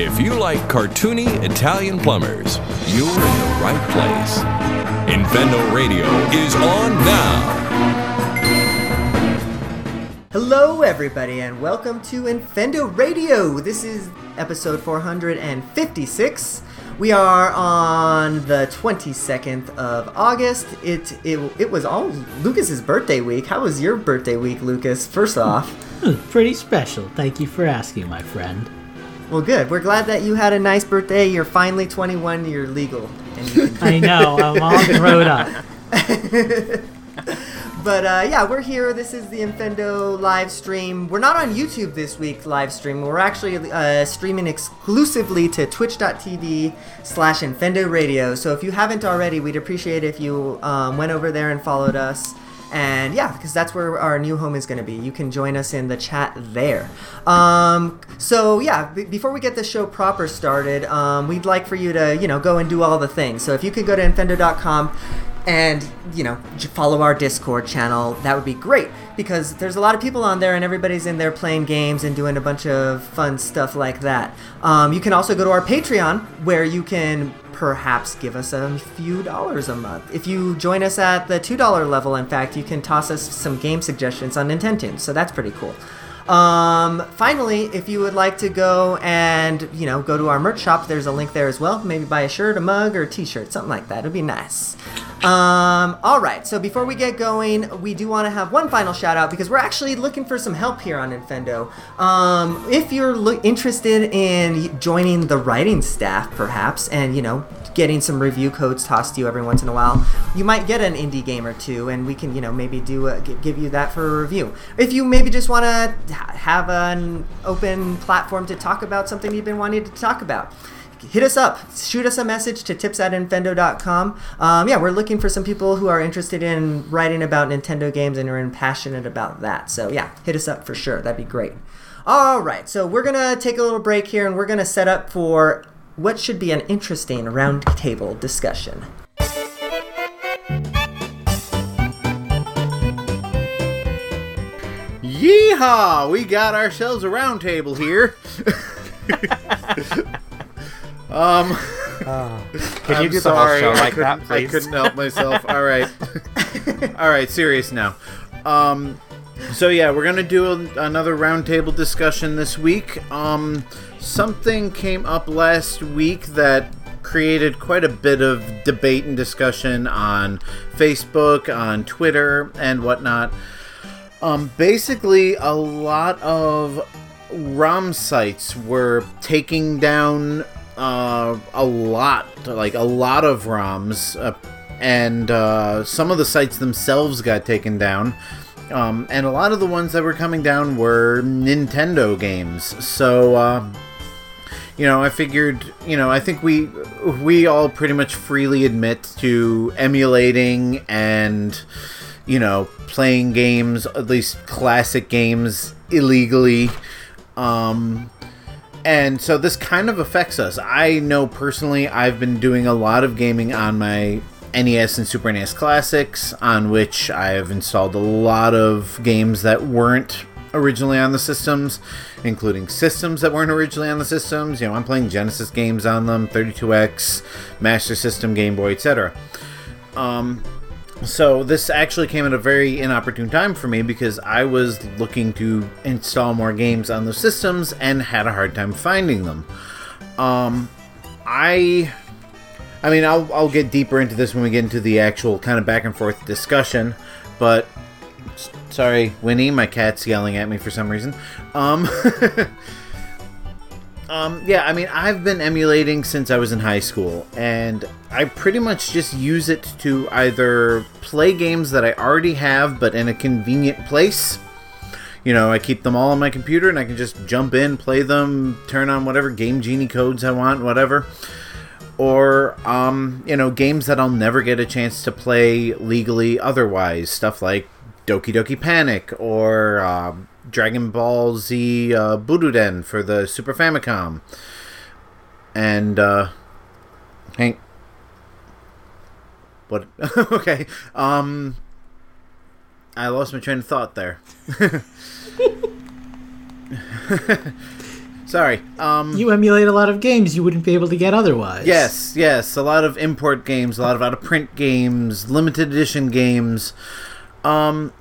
If you like cartoony Italian plumbers, you're in the right place. Infendo Radio is on now. Hello, everybody, and welcome to Infendo Radio. This is episode 456. We are on the 22nd of August. It was all Lucas's birthday week. How was your birthday week, Lucas? First off, pretty special. Thank you for asking, my friend. Well, good. We're glad that you had a nice birthday. You're finally 21. You're legal. And you can... I know. I'm all grown up. But yeah, we're here. This is the Infendo live stream. We're not on YouTube this week live stream. We're actually streaming exclusively to twitch.tv/InfendoRadio. So if you haven't already, we'd appreciate if you went over there and followed us. And yeah, because that's where our new home is going to be. You can join us in the chat there. So yeah, before we get the show proper started, we'd like for you to, go and do all the things. So if you could go to infendo.com and, follow our Discord channel, that would be great. Because there's a lot of people on there and everybody's in there playing games and doing a bunch of fun stuff like that. You can also go to our Patreon where you can... perhaps give us a few dollars a month. If you join us at the $2 level, in fact, you can toss us some game suggestions on Nintendo. So that's pretty cool. Finally, if you would like to go and, go to our merch shop, there's a link there as well. Maybe buy a shirt, a mug, or a t-shirt, something like that. It'd be nice. All right. So before we get going, we do want to have one final shout out because we're actually looking for some help here on Infendo. If you're interested in joining the writing staff, perhaps, and, getting some review codes tossed to you every once in a while, you might get an indie game or two, and we can, maybe give you that for a review. If you maybe just want to have an open platform to talk about something you've been wanting to talk about, hit us up. Shoot us a message to tips@infendo.com. We're looking for some people who are interested in writing about Nintendo games and are passionate about that. So yeah, hit us up for sure. That'd be great. All right, so we're going to take a little break here, and we're going to set up for what should be an interesting roundtable discussion. Yeehaw! We got ourselves a roundtable here. Can you do the whole show like that, please? I couldn't help myself. All right. All right, serious now. So yeah, we're going to do another roundtable discussion this week. Something came up last week that created quite a bit of debate and discussion on Facebook, on Twitter, and whatnot. Basically, a lot of ROM sites were taking down a lot of ROMs, and some of the sites themselves got taken down. And a lot of the ones that were coming down were Nintendo games. So, I figured, I think we all pretty much freely admit to emulating and, playing games, at least classic games, illegally. And so this kind of affects us. I know personally I've been doing a lot of gaming on my NES and Super NES Classics, on which I have installed a lot of games that weren't originally on the systems, including systems that weren't originally on the systems. I'm playing Genesis games on them, 32X, Master System, Game Boy, etc. So this actually came at a very inopportune time for me because I was looking to install more games on those systems and had a hard time finding them. I mean, I'll get deeper into this when we get into the actual kind of back and forth discussion, but sorry, Winnie, my cat's yelling at me for some reason. I've been emulating since I was in high school, and I pretty much just use it to either play games that I already have, but in a convenient place. I keep them all on my computer, and I can just jump in, play them, turn on whatever Game Genie codes I want, whatever. Or, games that I'll never get a chance to play legally otherwise. Stuff like Doki Doki Panic or Dragon Ball Z Buruden for the Super Famicom. And, Hank. What? Okay. I lost my train of thought there. Sorry. You emulate a lot of games you wouldn't be able to get otherwise. Yes, yes. A lot of import games, a lot of out-of-print games, limited edition games. And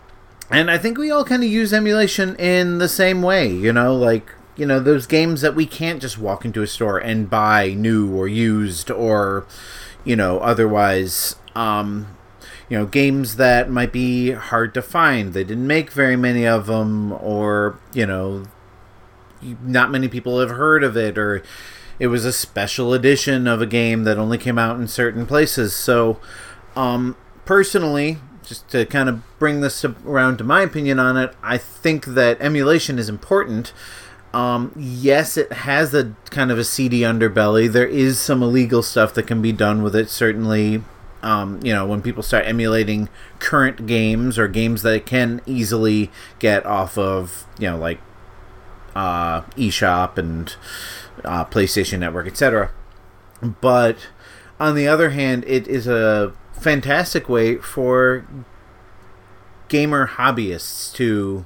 I think we all kind of use emulation in the same way, you know? Like, you know, those games that we can't just walk into a store and buy new or used or, you know, otherwise... you know, games that might be hard to find. They didn't make very many of them, or, you know, not many people have heard of it, or it was a special edition of a game that only came out in certain places. So, personally, just to kind of bring this around to my opinion on it, I think that emulation is important. Yes, it has a kind of a seedy underbelly. There is some illegal stuff that can be done with it, certainly. You know, when people start emulating current games or games that can easily get off of, you know, like eShop and PlayStation Network, etc. But on the other hand, it is a fantastic way for gamer hobbyists to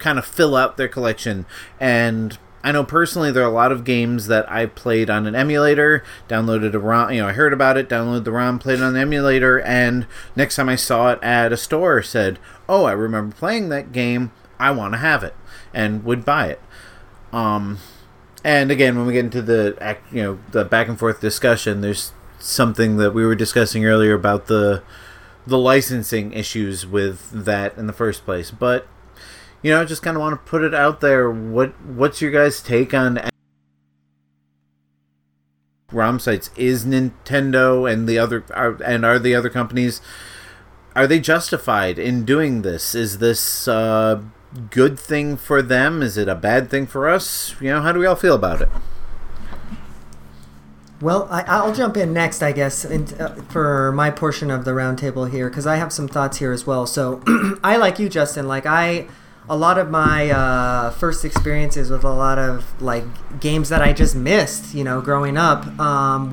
kind of fill out their collection. And I know personally there are a lot of games that I played on an emulator, downloaded a ROM, you know, I heard about it, downloaded the ROM, played it on the emulator, and next time I saw it at a store said, oh, I remember playing that game, I want to have it, and would buy it. And again, when we get into the, you know, the back and forth discussion, there's something that we were discussing earlier about the licensing issues with that in the first place, but... You know, I just kind of want to put it out there. What's your guys' take on ROM sites? Is Nintendo and the other companies, are they justified in doing this? Is this a good thing for them? Is it a bad thing for us? You know, how do we all feel about it? Well, I'll jump in next, I guess, for my portion of the roundtable here, because I have some thoughts here as well. So, I, like you, Justin, like a lot of my first experiences with a lot of like games that I just missed, you know, growing up,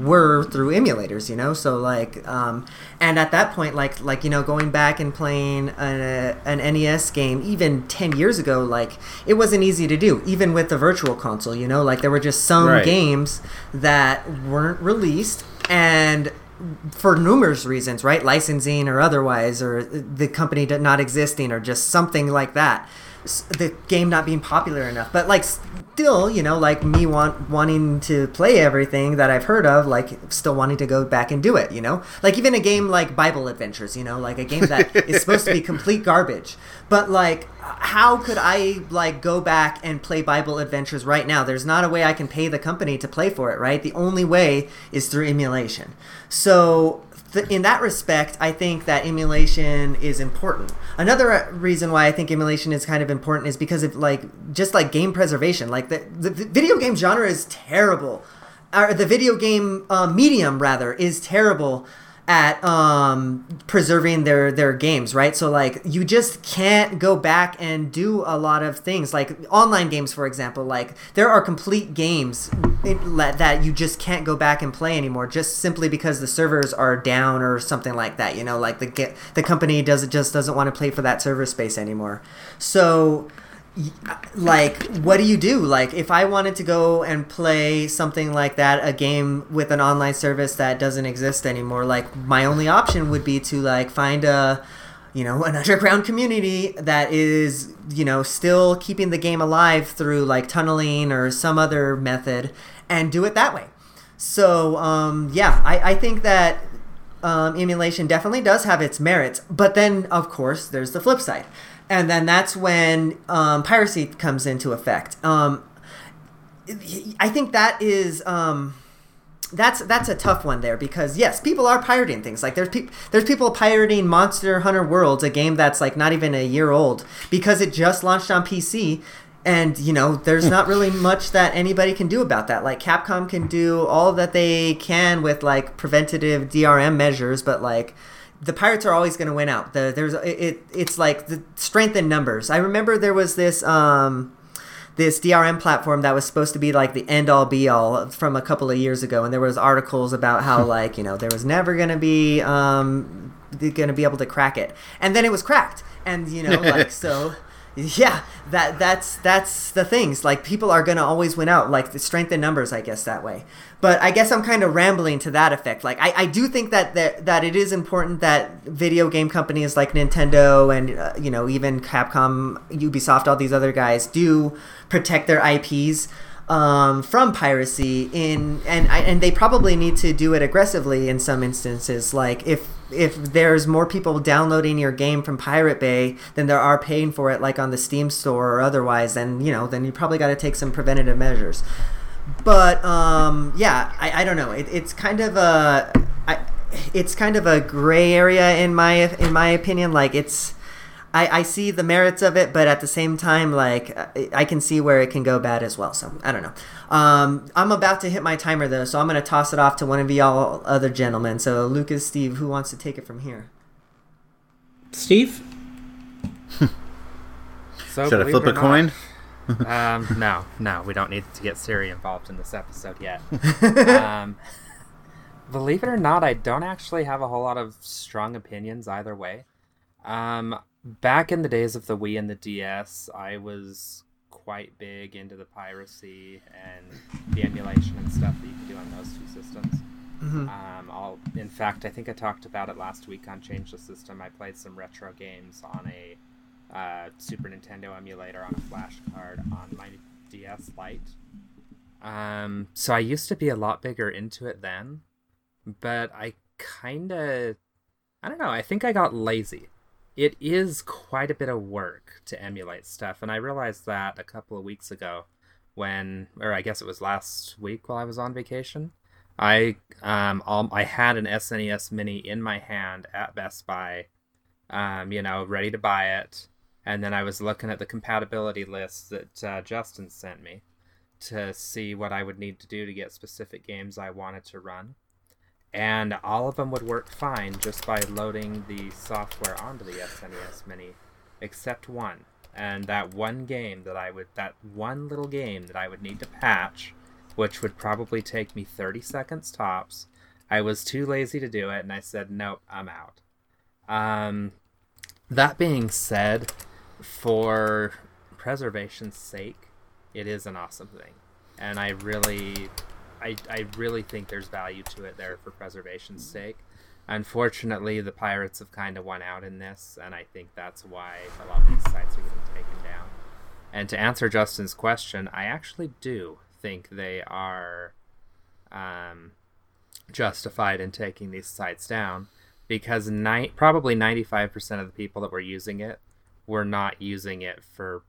were through emulators, you know. So like, and at that point, like you know, going back and playing an NES game even 10 years ago, like it wasn't easy to do, even with the Virtual Console, you know. Like there were just some games that weren't released, and for numerous reasons, right? Licensing or otherwise, or the company not existing, or just something like that. The game not being popular enough. But like still, you know, like me wanting to play everything that I've heard of, like still wanting to go back and do it, you know? Like even a game like Bible Adventures, you know, like a game that is supposed to be complete garbage. But like, how could I like go back and play Bible Adventures right now? There's not a way I can pay the company to play for it, right? The only way is through emulation. So in that respect, I think that emulation is important. Another reason why I think emulation is kind of important is because of like, just like game preservation, like the video game genre is terrible, or the video game medium rather is terrible at preserving their games, right? So like you just can't go back and do a lot of things, like online games, for example. Like there are complete games that you just can't go back and play anymore, just simply because the servers are down or something like that, you know, like the company doesn't want to pay for that server space anymore. So like, what do you do? Like, if I wanted to go and play something like that, a game with an online service that doesn't exist anymore, like, my only option would be to, like, find a, you know, an underground community that is, you know, still keeping the game alive through, like, tunneling or some other method, and do it that way. So, yeah, I think that emulation definitely does have its merits, but then, of course, there's the flip side. And then that's when piracy comes into effect. I think that is that's a tough one there, because yes, people are pirating things. Like there's people pirating Monster Hunter Worlds, a game that's like not even a year old, because it just launched on PC. And, you know, there's not really much that anybody can do about that. Like, Capcom can do all that they can with like preventative DRM measures, but like, the pirates are always going to win out. It's like the strength in numbers. I remember there was this this DRM platform that was supposed to be like the end all be all from a couple of years ago, and there was articles about how like, you know, there was never going to be able to crack it, and then it was cracked, and you know, like so. Yeah, that's the things. Like, people are gonna always win out. Like, the strength in numbers, I guess, that way. But I guess I'm kind of rambling to that effect. Like, I do think that it is important that video game companies like Nintendo and even Capcom, Ubisoft, all these other guys do protect their IPs from piracy. And they probably need to do it aggressively in some instances. Like, if there's more people downloading your game from Pirate Bay than there are paying for it, like on the Steam store or otherwise, then you probably got to take some preventative measures. But I don't know. It's kind of a gray area in my opinion. Like, I see the merits of it, but at the same time, like, I can see where it can go bad as well. So I don't know. I'm about to hit my timer though, so I'm gonna toss it off to one of y'all other gentlemen. So Lucas, Steve, who wants to take it from here? Steve. So should I flip a coin? No, we don't need to get Siri involved in this episode yet. Believe it or not, I don't actually have a whole lot of strong opinions either way. Back in the days of the Wii and the DS, I was quite big into the piracy and the emulation and stuff that you can do on those two systems. Mm-hmm. In fact, I think I talked about it last week on Change the System. I played some retro games on a Super Nintendo emulator on a flash card on my DS Lite. So I used to be a lot bigger into it then, but I think I got lazy. It is quite a bit of work to emulate stuff, and I realized that a couple of weeks ago I guess it was last week while I was on vacation. I had an SNES Mini in my hand at Best Buy, ready to buy it, and then I was looking at the compatibility list that Justin sent me to see what I would need to do to get specific games I wanted to run. And all of them would work fine just by loading the software onto the SNES Mini, except one. And that one little game that I would need to patch, which would probably take me 30 seconds tops, I was too lazy to do it, and I said, nope, I'm out. That being said, for preservation's sake, it is an awesome thing. And I really think there's value to it there for preservation's sake. Unfortunately, the pirates have kind of won out in this, and I think that's why a lot of these sites are getting taken down. And to answer Justin's question, I actually do think they are justified in taking these sites down, because probably 95% of the people that were using it were not using it for,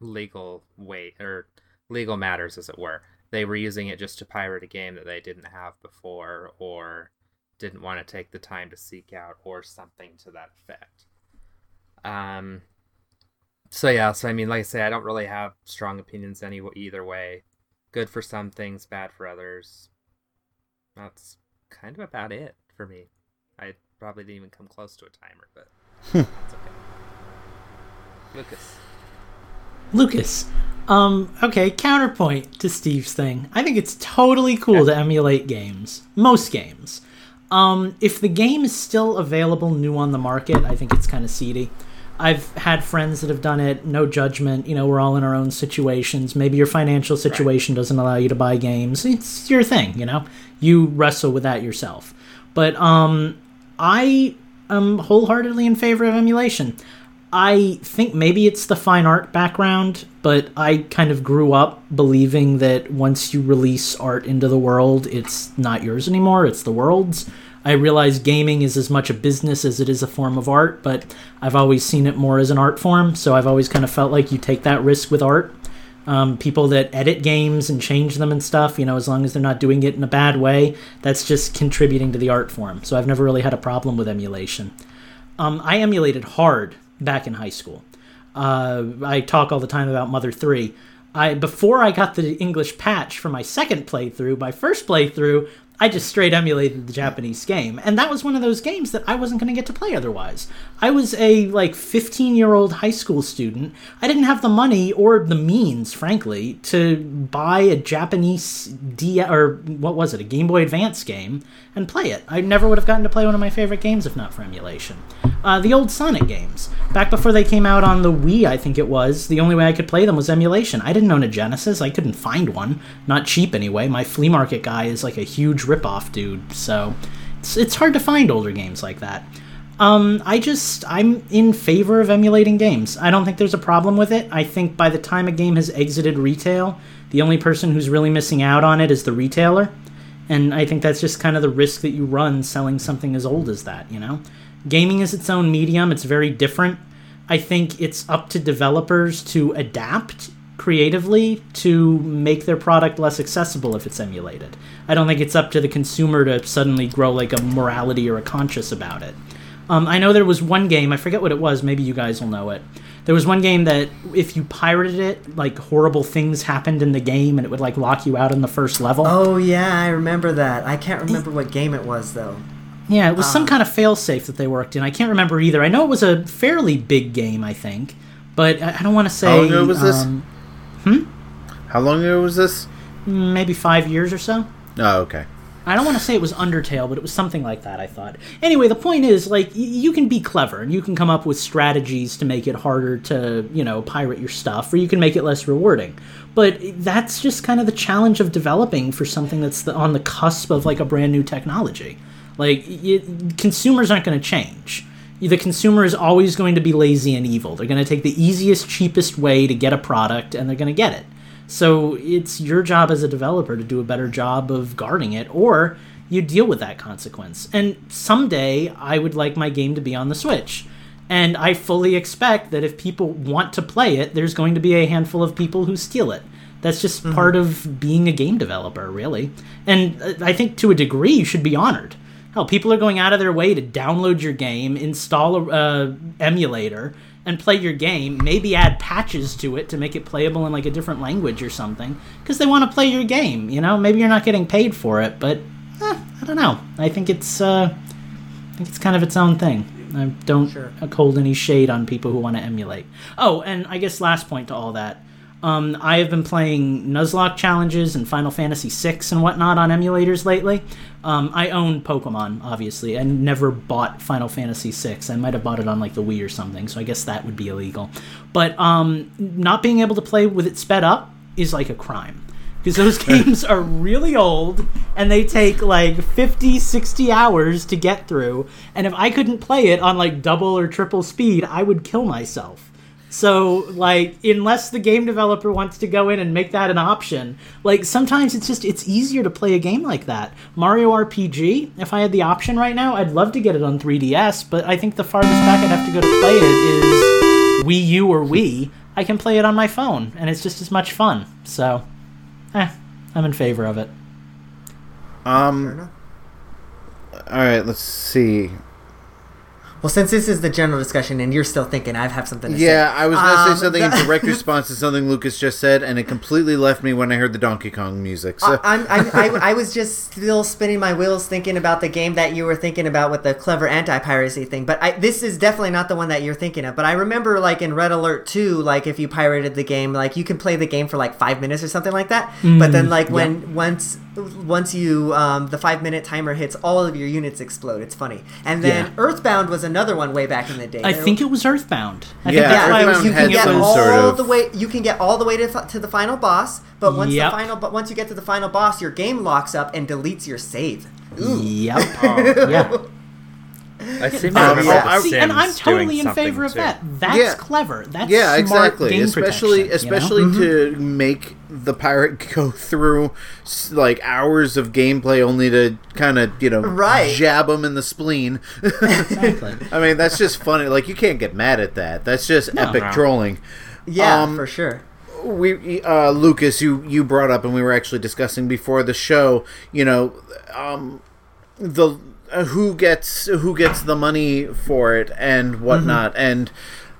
legal way or legal matters, as it were. They were using it just to pirate a game that they didn't have before or didn't want to take the time to seek out or something to that effect. Like I say, I don't really have strong opinions either way. Good for some things, bad for others. That's kind of about it for me. I probably didn't even come close to a timer, but that's okay. Lucas. Okay, counterpoint to Steve's thing. I think it's totally cool to emulate games. Most games. If the game is still available new on the market, I think it's kind of seedy. I've had friends that have done it, no judgment. We're all in our own situations. Maybe your financial situation doesn't allow you to buy games. It's your thing, You wrestle with that yourself. But I am wholeheartedly in favor of emulation. I think maybe it's the fine art background, but I kind of grew up believing that once you release art into the world, it's not yours anymore, it's the world's. I realize gaming is as much a business as it is a form of art, but I've always seen it more as an art form, so I've always kind of felt like you take that risk with art. People that edit games and change them and stuff, as long as they're not doing it in a bad way, that's just contributing to the art form. So I've never really had a problem with emulation. I emulated hard back in high school. I talk all the time about Mother 3. Before I got the English patch for my second playthrough, my first playthrough, I just straight emulated the Japanese game. And that was one of those games that I wasn't going to get to play otherwise. I was a, 15-year-old high school student. I didn't have the money or the means, frankly, to buy a Japanese a Game Boy Advance game and play it. I never would have gotten to play one of my favorite games if not for emulation. The old Sonic games. Back before they came out on the Wii, I think it was, the only way I could play them was emulation. I didn't own a Genesis. I couldn't find one. Not cheap, anyway. My flea market guy is, a huge ripoff dude, so it's hard to find older games like that. I'm in favor of emulating games. I don't think there's a problem with it. I think by the time a game has exited retail, the only person who's really missing out on it is the retailer. And I think that's just kind of the risk that you run selling something as old as that, Gaming is its own medium. It's very different. I think it's up to developers to adapt creatively to make their product less accessible if it's emulated. I don't think it's up to the consumer to suddenly grow a morality or a conscience about it. I know there was one game, I forget what it was, maybe you guys will know it. There was one game that if you pirated it, horrible things happened in the game and it would lock you out on the first level. Oh yeah, I remember that. I can't remember what game it was though. Yeah, it was some kind of failsafe that they worked in. I can't remember either. I know it was a fairly big game, I think, but I don't want to say... How long ago was this? How long ago was this? Maybe 5 years or so. Oh, okay. I don't want to say it was Undertale, but it was something like that, I thought. Anyway, the point is, you can be clever, and you can come up with strategies to make it harder to, pirate your stuff, or you can make it less rewarding. But that's just kind of the challenge of developing for something that's on the cusp of, a brand new technology. Consumers aren't going to change. The consumer is always going to be lazy and evil. They're going to take the easiest, cheapest way to get a product, and they're going to get it. So it's your job as a developer to do a better job of guarding it, or you deal with that consequence. And someday, I would like my game to be on the Switch. And I fully expect that if people want to play it, there's going to be a handful of people who steal it. That's just part of being a game developer, really. And I think to a degree, you should be honored. Hell, people are going out of their way to download your game, install an emulator, and play your game, maybe add patches to it to make it playable in a different language or something, because they want to play your game, Maybe you're not getting paid for it, but I don't know. I think it's kind of its own thing. I don't hold any shade on people who want to emulate. Oh, and I guess last point to all that. I have been playing Nuzlocke challenges and Final Fantasy VI and whatnot on emulators lately. I own Pokemon, obviously, and never bought Final Fantasy VI. I might have bought it on, the Wii or something, so I guess that would be illegal. But not being able to play with it sped up is, a crime. Because those games are really old, and they take, 50, 60 hours to get through. And if I couldn't play it on, double or triple speed, I would kill myself. So, unless the game developer wants to go in and make that an option, sometimes it's easier to play a game like that. Mario RPG, if I had the option right now, I'd love to get it on 3DS, but I think the farthest back I'd have to go to play it is Wii U or Wii. I can play it on my phone, and it's just as much fun. So, I'm in favor of it. Alright, let's see. Well, since this is the general discussion and you're still thinking, I have something to say. Yeah, I was going to say something in direct response to something Lucas just said, and it completely left me when I heard the Donkey Kong music. So. I was just still spinning my wheels thinking about the game that you were thinking about with the clever anti-piracy thing, but this is definitely not the one that you're thinking of. But I remember, in Red Alert 2, if you pirated the game, you can play the game for, 5 minutes or something like that, but then, once you the 5 minute timer hits, all of your units explode. It's funny. And then Earthbound was another one way back in the day. I think it was Earthbound. You can get all the way to the final boss, but once you get to the final boss, your game locks up and deletes your save. Ooh. Yep. I seem to remember the Sims and I'm totally in favor of that. That's clever. That's smart game protection. Especially to make the pirate go through hours of gameplay only to kind of jab him in the spleen. Exactly. I mean, that's just funny. You can't get mad at that. That's just epic trolling. Yeah, for sure. We Lucas, you brought up, and we were actually discussing before the show. Who gets the money for it and whatnot, and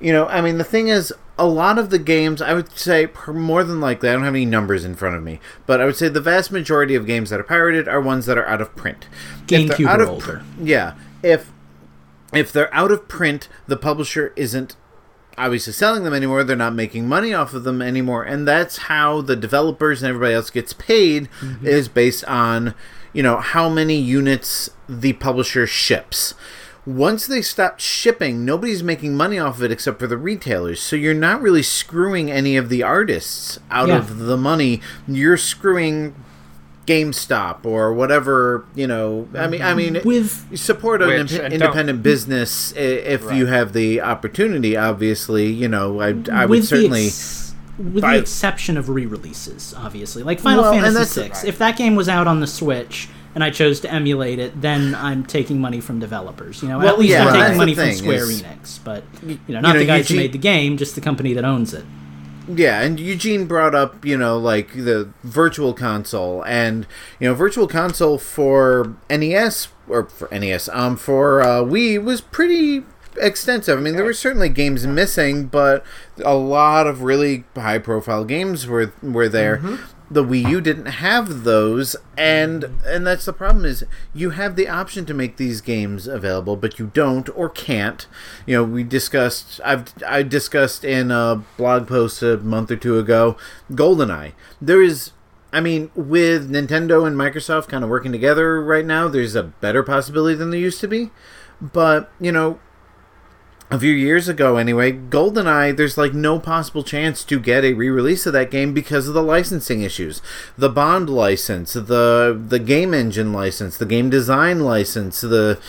the thing is, a lot of the games, I would say, more than likely, I don't have any numbers in front of me, but I would say the vast majority of games that are pirated are ones that are out of print. GameCube or older. Yeah. If they're out of print, the publisher isn't obviously selling them anymore. They're not making money off of them anymore. And that's how the developers and everybody else gets paid, mm-hmm. is based on, you know, how many units the publisher ships. Once they stop shipping, nobody's making money off of it except for the retailers. So you're not really screwing any of the artists out of the money. You're screwing GameStop or whatever, you know. I mean, support an independent business if you have the opportunity. Obviously, you know, I would certainly. With the exception of re-releases, obviously, like Final Fantasy VI. Right. If that game was out on the Switch and I chose to emulate it, then I'm taking money from developers. You know, well, at least I'm taking money from Square Enix, but not the guys who made the game, just the company that owns it. Yeah, and Eugene brought up, you know, like the Virtual Console, and you know, Virtual Console for NES or for NES for Wii was pretty extensive. I mean, there were certainly games missing, but a lot of really high-profile games were there. Mm-hmm. The Wii U didn't have those, and that's the problem, is you have the option to make these games available, but you don't or can't. You know, I discussed in a blog post a month or two ago, Goldeneye. There is, I mean, with Nintendo and Microsoft kind of working together right now, there's a better possibility than there used to be, but, you know, a few years ago, anyway, GoldenEye, there's like no possible chance to get a re-release of that game because of the licensing issues. The Bond license, the game engine license, the game design license, the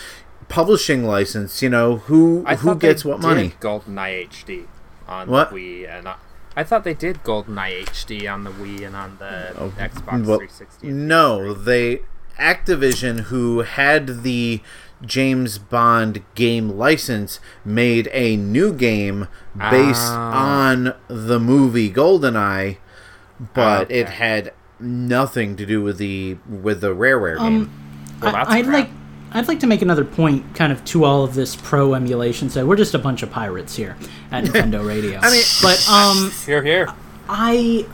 publishing license, you know, who gets what money. GoldenEye HD on the Wii, and I thought they did GoldenEye HD on the Wii and on the Xbox 360. No, they Activision, who had the James Bond game license, made a new game based on the movie GoldenEye, but it had nothing to do with the Rareware game. Well, I'd like to make another point, kind of, to all of this pro emulation. So we're just a bunch of pirates here at Nintendo Radio. I mean, but you're here. I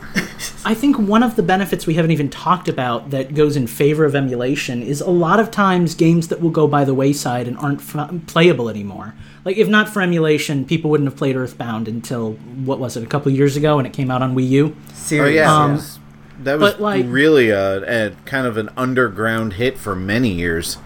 think one of the benefits we haven't even talked about that goes in favor of emulation is a lot of times games that will go by the wayside and aren't playable anymore. Like, if not for emulation, people wouldn't have played Earthbound until, what was it, a couple years ago when it came out on Wii U? Seriously. Yes. That was really a kind of an underground hit for many years.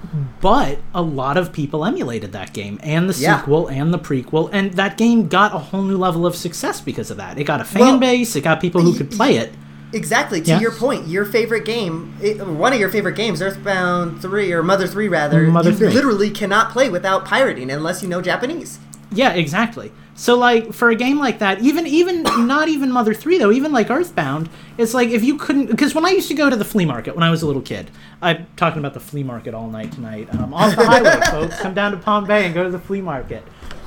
But a lot of people emulated that game, and the sequel, and the prequel, and that game got a whole new level of success because of that. It got a fan base, it got people who could play it. Exactly, to your point, your favorite game, one of your favorite games, Earthbound 3, or Mother 3 rather, literally cannot play without pirating unless you know Japanese. Yeah, exactly. So, like, for a game like that, even not even Mother 3, though, even, like, Earthbound, it's like, if you couldn't... Because when I used to go to the flea market when I was a little kid... I'm talking about the flea market all night tonight. Off the highway, folks. Come down to Palm Bay and go to the flea market.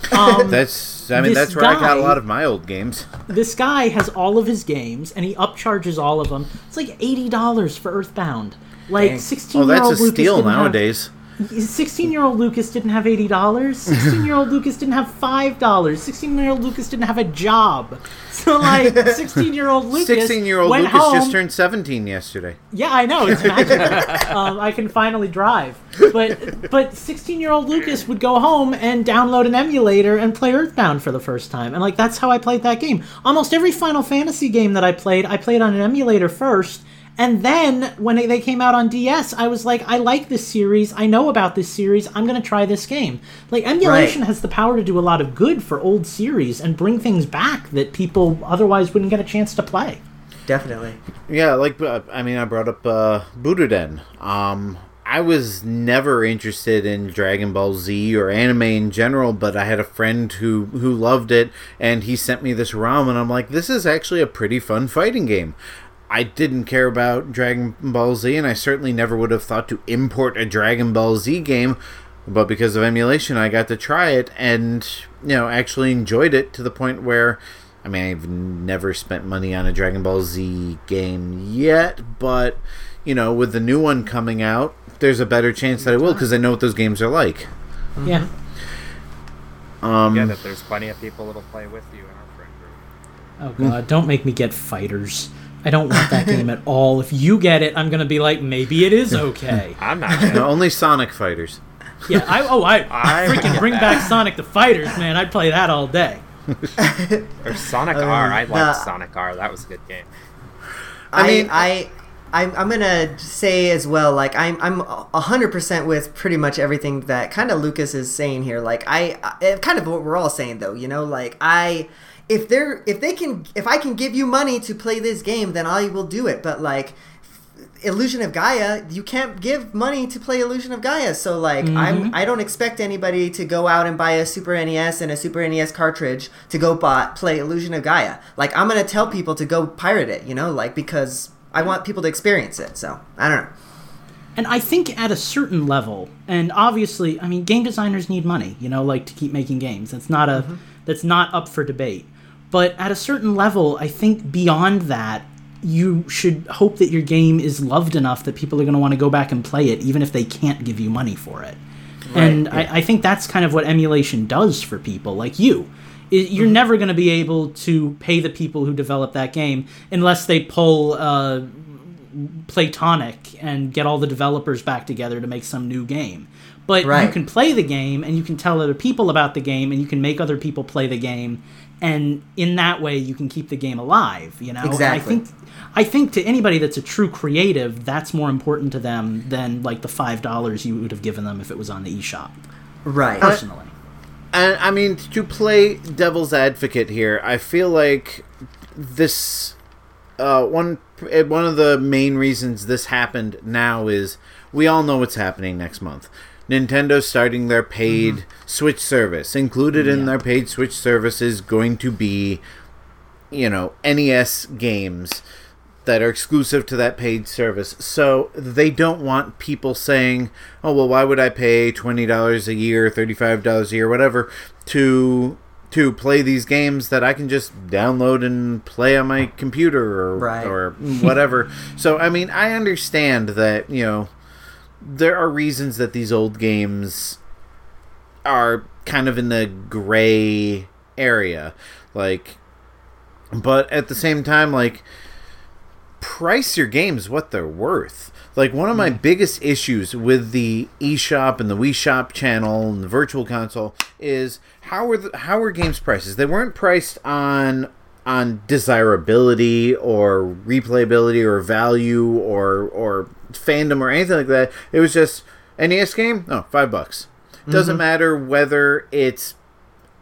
That's where I got a lot of my old games. This guy has all of his games, and he upcharges all of them. It's like $80 for Earthbound. Like, 16-year-old Lucas... Oh, that's a steal nowadays. 16-year-old Lucas didn't have $80. 16-year-old Lucas didn't have $5. 16-year-old Lucas didn't have a job. So, like, 16-year-old Lucas 16-year-old Lucas home. Just turned 17 yesterday. Yeah, I know. It's magic. I can finally drive. But 16-year-old Lucas would go home and download an emulator and play Earthbound for the first time. And, like, that's how I played that game. Almost every Final Fantasy game that I played on an emulator first. And then, when they came out on DS, I was like, I like this series, I know about this series, I'm going to try this game. Like, emulation has the power to do a lot of good for old series and bring things back that people otherwise wouldn't get a chance to play. Definitely. Yeah, like, I mean, I brought up Budoden. I was never interested in Dragon Ball Z or anime in general, but I had a friend who loved it, and he sent me this ROM, and I'm like, this is actually a pretty fun fighting game. I didn't care about Dragon Ball Z, and I certainly never would have thought to import a Dragon Ball Z game, but because of emulation, I got to try it and, you know, actually enjoyed it to the point where, I mean, I've never spent money on a Dragon Ball Z game yet, but, you know, with the new one coming out, there's a better chance that I will because I know what those games are like. Yeah. That there's plenty of people that'll play with you in our friend group. Oh god, don't make me get Fighters. I don't want that game at all. If you get it, I'm gonna be like, maybe it is okay. I'm not gonna. No, only Sonic Fighters. Yeah, I freaking bring back Sonic the Fighters, man. I'd play that all day. Or Sonic R. I liked Sonic R. That was a good game. I'm gonna say as well, like I'm 100% with pretty much everything that kind of Lucas is saying here. Like I kind of what we're all saying though, you know, like if I can give you money to play this game, then I will do it. But like Illusion of Gaia, you can't give money to play Illusion of Gaia. So like I don't expect anybody to go out and buy a Super NES and a Super NES cartridge to go play Illusion of Gaia. Like I'm gonna tell people to go pirate it, you know, like because I want people to experience it, so I don't know. And I think at a certain level, and obviously, I mean, game designers need money, you know, like to keep making games. That's not up for debate. But at a certain level, I think beyond that, you should hope that your game is loved enough that people are going to want to go back and play it, even if they can't give you money for it. Right, and yeah. I think that's kind of what emulation does for people like you. You're never going to be able to pay the people who develop that game unless they pull Playtonic and get all the developers back together to make some new game. But right. You can play the game, and you can tell other people about the game, and you can make other people play the game, and in that way you can keep the game alive, you know? Exactly. And I think to anybody that's a true creative, that's more important to them than like the $5 you would have given them if it was on the eShop. Right. Personally. And I mean, to play devil's advocate here, I feel like this one of the main reasons this happened now is we all know what's happening next month. Nintendo's starting their paid Switch service. Included in their paid Switch service is going to be, you know, NES games that are exclusive to that paid service. So they don't want people saying, oh, well, why would I pay $20 a year, $35 a year, whatever, to play these games that I can just download and play on my computer or whatever. So, I mean, I understand that, you know, there are reasons that these old games are kind of in the gray area. Like, but at the same time, like, price your games what they're worth. Like, one of my biggest issues with the eShop and the Wii Shop channel and the Virtual Console is how are games prices? They weren't priced on desirability or replayability or value or fandom or anything like that. It was just NES game? Oh, $5. Doesn't matter whether it's,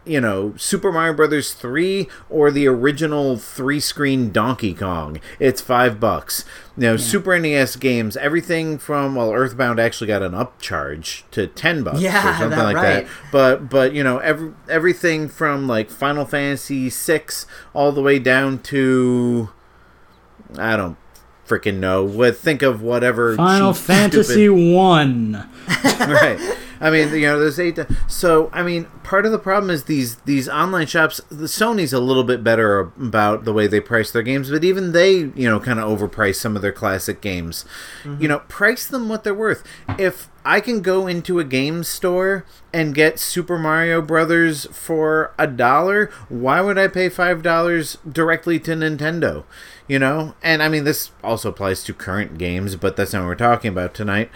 you know, Super Mario Brothers 3 or the original 3-screen Donkey Kong. It's $5. You know, Super NES games, everything from, well, Earthbound actually got an upcharge to $10 or something like that. But you know, everything from like Final Fantasy VI all the way down to I don't freaking know. Think of whatever Final Fantasy 1. Right. I mean, you know, there's so, I mean, part of the problem is these online shops. Sony's a little bit better about the way they price their games, but even they, you know, kind of overprice some of their classic games. You know, price them what they're worth. If I can go into a game store and get Super Mario Brothers for $1, why would I pay $5 directly to Nintendo? You know? And, I mean, this also applies to current games, but that's not what we're talking about tonight.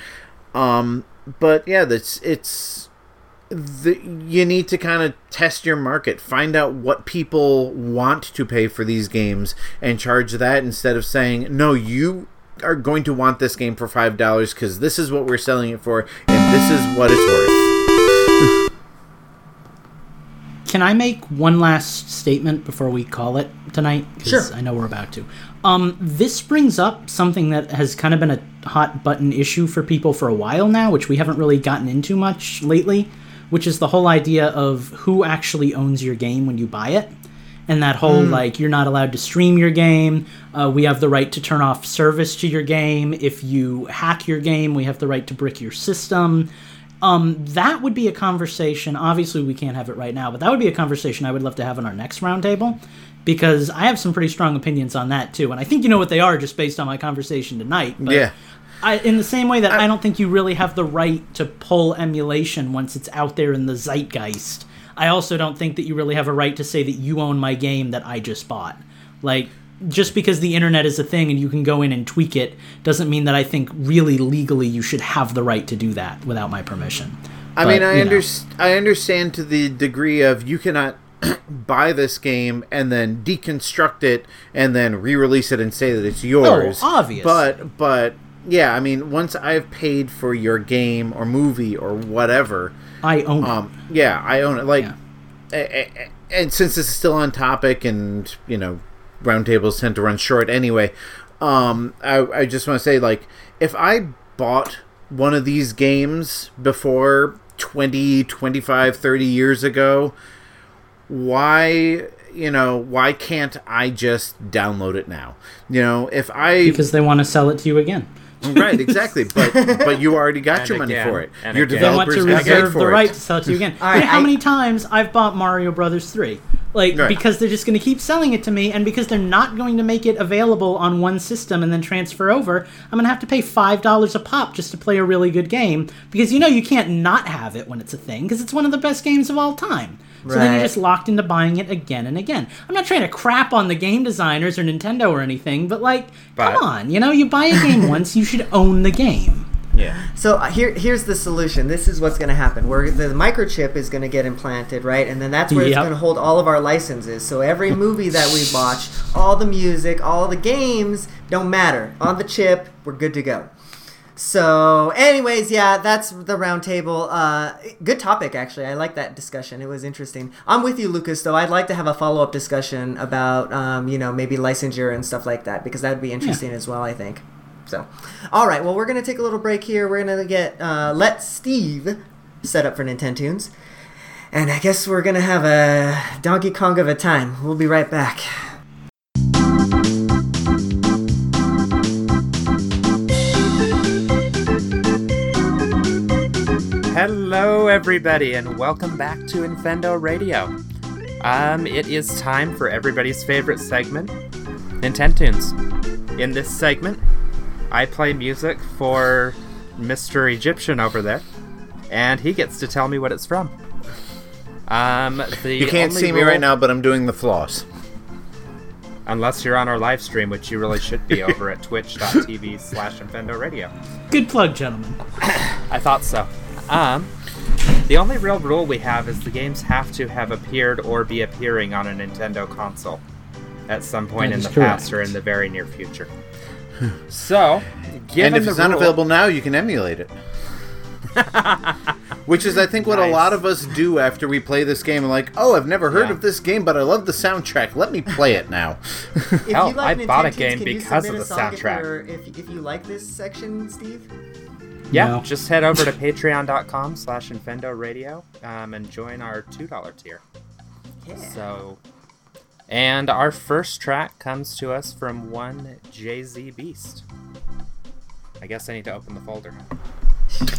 But yeah, you need to kind of test your market, find out what people want to pay for these games, and charge that instead of saying, no, you are going to want this game for $5 because this is what we're selling it for, and this is what it's worth. Can I make one last statement before we call it tonight? Sure. I know we're about to. This brings up something that has kind of been a hot button issue for people for a while now, which we haven't really gotten into much lately, which is the whole idea of who actually owns your game when you buy it. And that whole, like, you're not allowed to stream your game. We have the right to turn off service to your game. If you hack your game, we have the right to brick your system. That would be a conversation. Obviously, we can't have it right now, but that would be a conversation I would love to have in our next roundtable. Because I have some pretty strong opinions on that, too. And I think you know what they are just based on my conversation tonight. But yeah. In the same way that I don't think you really have the right to pull emulation once it's out there in the zeitgeist. I also don't think that you really have a right to say that you own my game that I just bought. Like, just because the internet is a thing and you can go in and tweak it doesn't mean that I think really legally you should have the right to do that without my permission. I understand to the degree of you cannot buy this game and then deconstruct it and then re-release it and say that it's yours. Oh, obvious. But yeah, I mean, once I've paid for your game or movie or whatever, I own it. Yeah, I own it. Like, yeah. And since this is still on topic, and you know, roundtables tend to run short anyway, I just want to say, like, if I bought one of these games before 20, 25, 30 years ago, why can't I just download it now? You know, because they want to sell it to you again. Right, exactly. But you already got your money for it. Your developers got paid for it. They want to reserve the right to sell it to you again. All right, how many times I've bought Mario Brothers 3? Like, right. Because they're just going to keep selling it to me, and because they're not going to make it available on one system and then transfer over, I'm going to have to pay $5 a pop just to play a really good game, because you know you can't not have it when it's a thing, because it's one of the best games of all time. Right. So then you're just locked into buying it again and again. I'm not trying to crap on the game designers or Nintendo or anything, but like, come on, you know, you buy a game once, you should own the game. Yeah. So here's the solution. This is what's going to happen. Where the microchip is going to get implanted, right? And then that's where it's going to hold all of our licenses. So every movie that we watch, all the music, all the games, don't matter. On the chip, we're good to go. So anyways, yeah, that's the roundtable. Good topic, actually. I like that discussion. It was interesting. I'm with you, Lucas, though. I'd like to have a follow-up discussion about, maybe licensure and stuff like that, because that would be interesting as well, I think. So, all right, well, we're going to take a little break here. We're going to get Let Steve set up for Nintendo's. And I guess we're going to have a Donkey Kong of a time. We'll be right back. Hello, everybody, and welcome back to Infendo Radio. It is time for everybody's favorite segment, Nintendo's. In this segment, I play music for Mr. Egyptian over there, and he gets to tell me what it's from. You can't see me right now, but I'm doing the floss. Unless you're on our live stream, which you really should be over at twitch.tv/InfendoRadio. Good plug, gentlemen. I thought so. The only real rule we have is the games have to have appeared or be appearing on a Nintendo console at some point in the past or in the very near future. So, given if it's not available now, you can emulate it. Which is, I think, what a lot of us do after we play this game. And like, oh, I've never heard of this game, but I love the soundtrack. Let me play it now. I bought a game because of the soundtrack. If you like this section, Steve? Yeah, no. Just head over to patreon.com/InfendoRadio and join our $2 tier. Yeah. So... And our first track comes to us from one Jay-Z Beast. I guess I need to open the folder.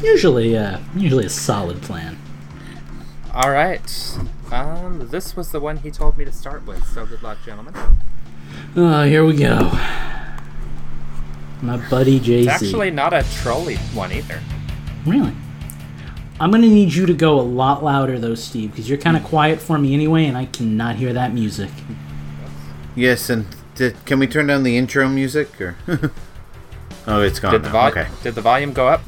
Usually a solid plan. All right. This was the one he told me to start with, so good luck, gentlemen. Here we go. My buddy Jay-Z. It's actually not a trolley one either. Really? I'm going to need you to go a lot louder, though, Steve, because you're kind of quiet for me anyway, and I cannot hear that music. Yes, and can we turn down the intro music? Or oh, it's gone now. Okay. Did the volume go up?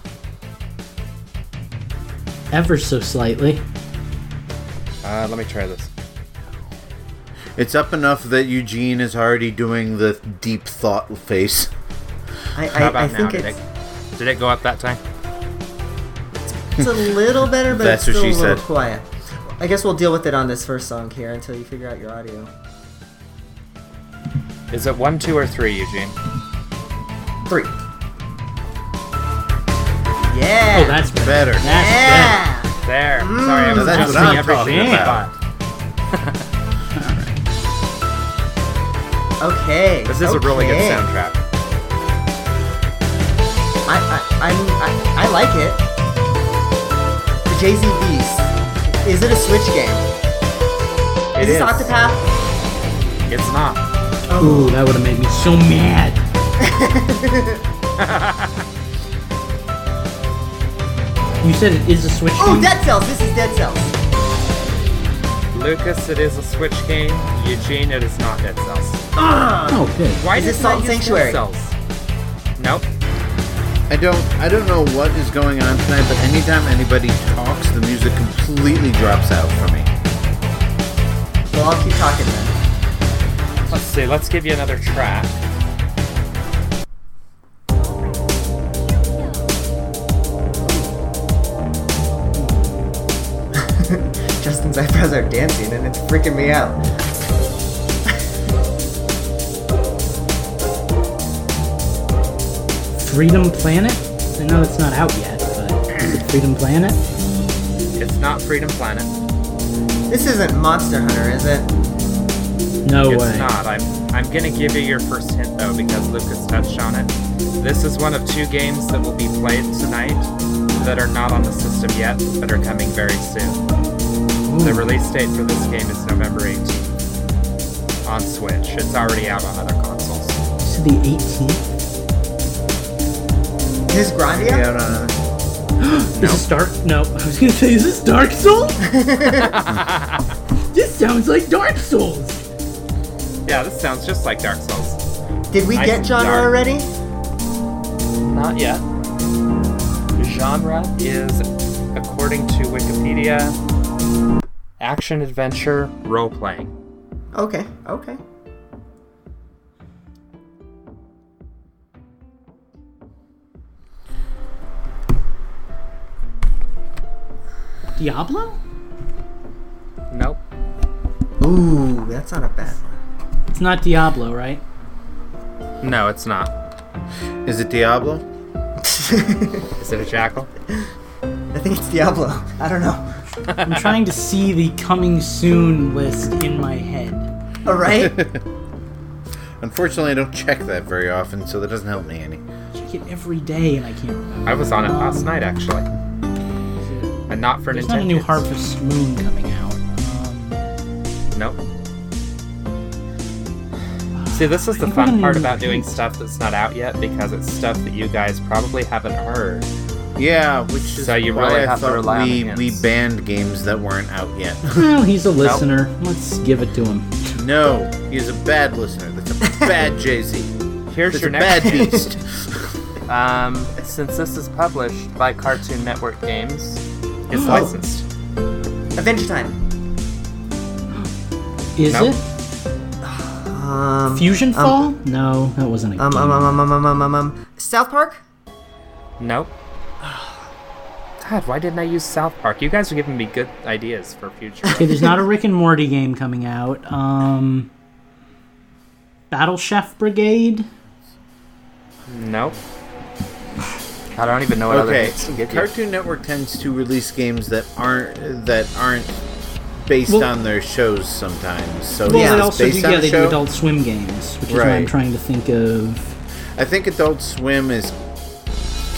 Ever so slightly. Let me try this. It's up enough that Eugene is already doing the deep thought face. How about I now? Think did it go up that time? It's a little better, but it's still a little quiet. I guess we'll deal with it on this first song here until you figure out your audio. Is it 1, 2, or 3, Eugene? 3. Yeah. Oh, that's better. That's better. There. Sorry, I was just talking about. All right. Okay. This is a really good soundtrack. I like it. Jay-Z Beast. Is it a Switch game? Is this Octopath? It's not. Oh. Ooh, that would have made me so mad. You said it is a Switch game? Oh, Dead Cells. This is Dead Cells. Lucas, it is a Switch game. Eugene, it is not Dead Cells. Oh, good. Why is it Salt Sanctuary? Nope. I don't know what is going on tonight, but anytime anybody talks, the music completely drops out for me. Well, I'll keep talking then. Let's see. Let's give you another track. Justin's eyebrows are dancing and it's freaking me out. Freedom Planet? I know it's not out yet, but is it Freedom Planet? It's not Freedom Planet. This isn't Monster Hunter, is it? No way. It's not. I'm gonna give you your first hint though, because Lucas touched on it. This is one of two games that will be played tonight that are not on the system yet, but are coming very soon. Ooh. The release date for this game is November 18th on Switch. It's already out on other consoles. So the 18th? Is Grandia? Is this Dark? No, I was gonna say, is this Dark Souls? This sounds like Dark Souls. Yeah, this sounds just like Dark Souls. Did we get genre already? Not yet. Genre is, according to Wikipedia, action adventure role playing. Okay. Diablo? Nope. Ooh, that's not a bad one. It's not Diablo, right? No, it's not. Is it Diablo? Is it a jackal? I think it's Diablo. I don't know. I'm trying to see the coming soon list in my head. All right. Unfortunately, I don't check that very often, so that doesn't help me any. I check it every day, and I can't remember. I was on it last night, actually. And not for Nintendo. There's not a new Harvest Moon coming out. Nope. See, this is the fun part about doing stuff that's not out yet, because it's stuff that you guys probably haven't heard. Yeah, which is why I thought we banned games that weren't out yet. Well, he's a listener. Nope. Let's give it to him. No, he's a bad listener. That's a bad Jay-Z. Here's your next bad beast. Since this is published by Cartoon Network Games, it's licensed. Adventure Time. Is it? Fusion Fall? No, that wasn't a game. South Park? Nope. God, why didn't I use South Park? You guys are giving me good ideas for future. Okay, there's not a Rick and Morty game coming out. Battle Chef Brigade? Nope. I don't even know what other games to give you. Cartoon Network tends to release games that aren't based on their shows sometimes. So they do Adult Swim games, which is what I'm trying to think of. I think Adult Swim is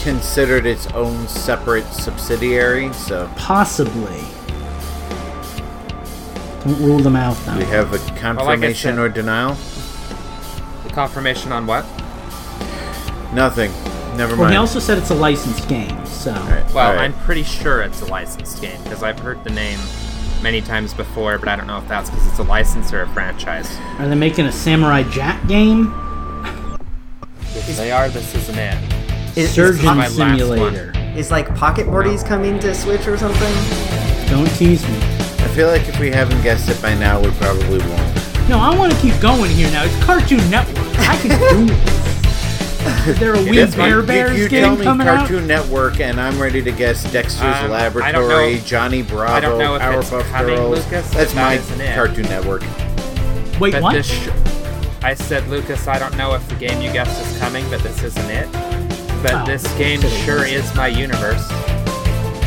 considered its own separate subsidiary, so... Possibly. Don't rule them out, though. We have a confirmation or denial? The confirmation on what? Nothing. Never mind. Well, he also said it's a licensed game, so... Right. Well, I'm pretty sure it's a licensed game, because I've heard the name many times before, but I don't know if that's because it's a license or a franchise. Are they making a Samurai Jack game? If they are, this isn't it. Surgeon Simulator. Is like Pocket Morty's coming to Switch or something? Don't tease me. I feel like if we haven't guessed it by now, we probably won't. No, I want to keep going here now. It's Cartoon Network. I can do it. Is there a Wee Bear Bears game coming out? Cartoon Network, and I'm ready to guess Dexter's Laboratory, Johnny Bravo, Powerpuff Girls. Lucas, that's my Cartoon Network. Wait, but what? I said, Lucas, I don't know if the game you guessed is coming, but this isn't it. But this game sure is my universe.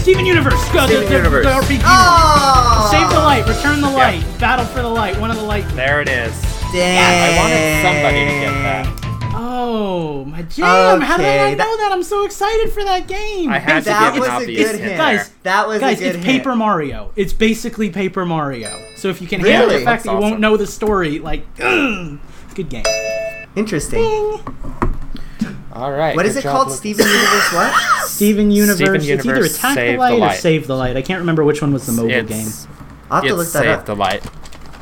Steven Universe! Go! The RPG! Oh! Save the light, return the light, battle for the light, one of the light. There it is. Dang. I wanted somebody to get that. Oh, my jam! Okay, how did I not know that? I'm so excited for that game! I had to give an obvious hint. Guys, it's Paper Mario. It's basically Paper Mario. So if you can handle the fact that you won't know the story, it's a good game. Interesting. Ding. All right. What is it called? Steven Universe what? Steven Universe. It's either Attack the Light or Save the Light. I can't remember which one was the mobile game. I'll have to look that up. Save the Light.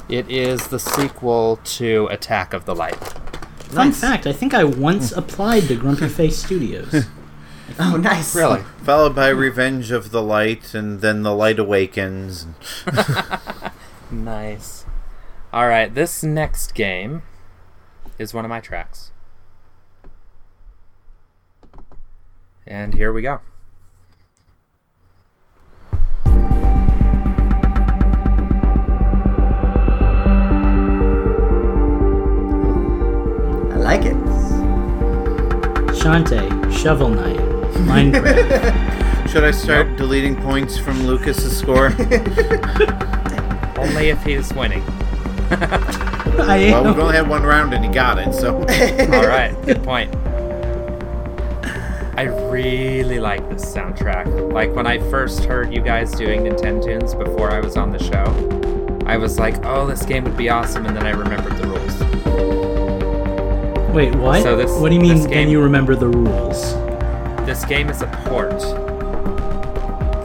It is the sequel to Attack of the Light. Nice. Fun fact, I think I once applied to Grumpy Face Studios. Oh, nice. Really? Followed by Revenge of the Light, and then The Light Awakens. Nice. All right, this next game is one of my tracks. And here we go. I like it. Shantae, Shovel Knight. Minecraft. Should I start deleting points from Lucas's score? Only if he's winning. Well, we only had one round and he got it, so. Alright, good point. I really like this soundtrack. Like, when I first heard you guys doing Nintendo's before I was on the show, I was like, oh, this game would be awesome, and then I remembered the rules. Wait, what? So what do you mean, then you remember the rules? This game is a port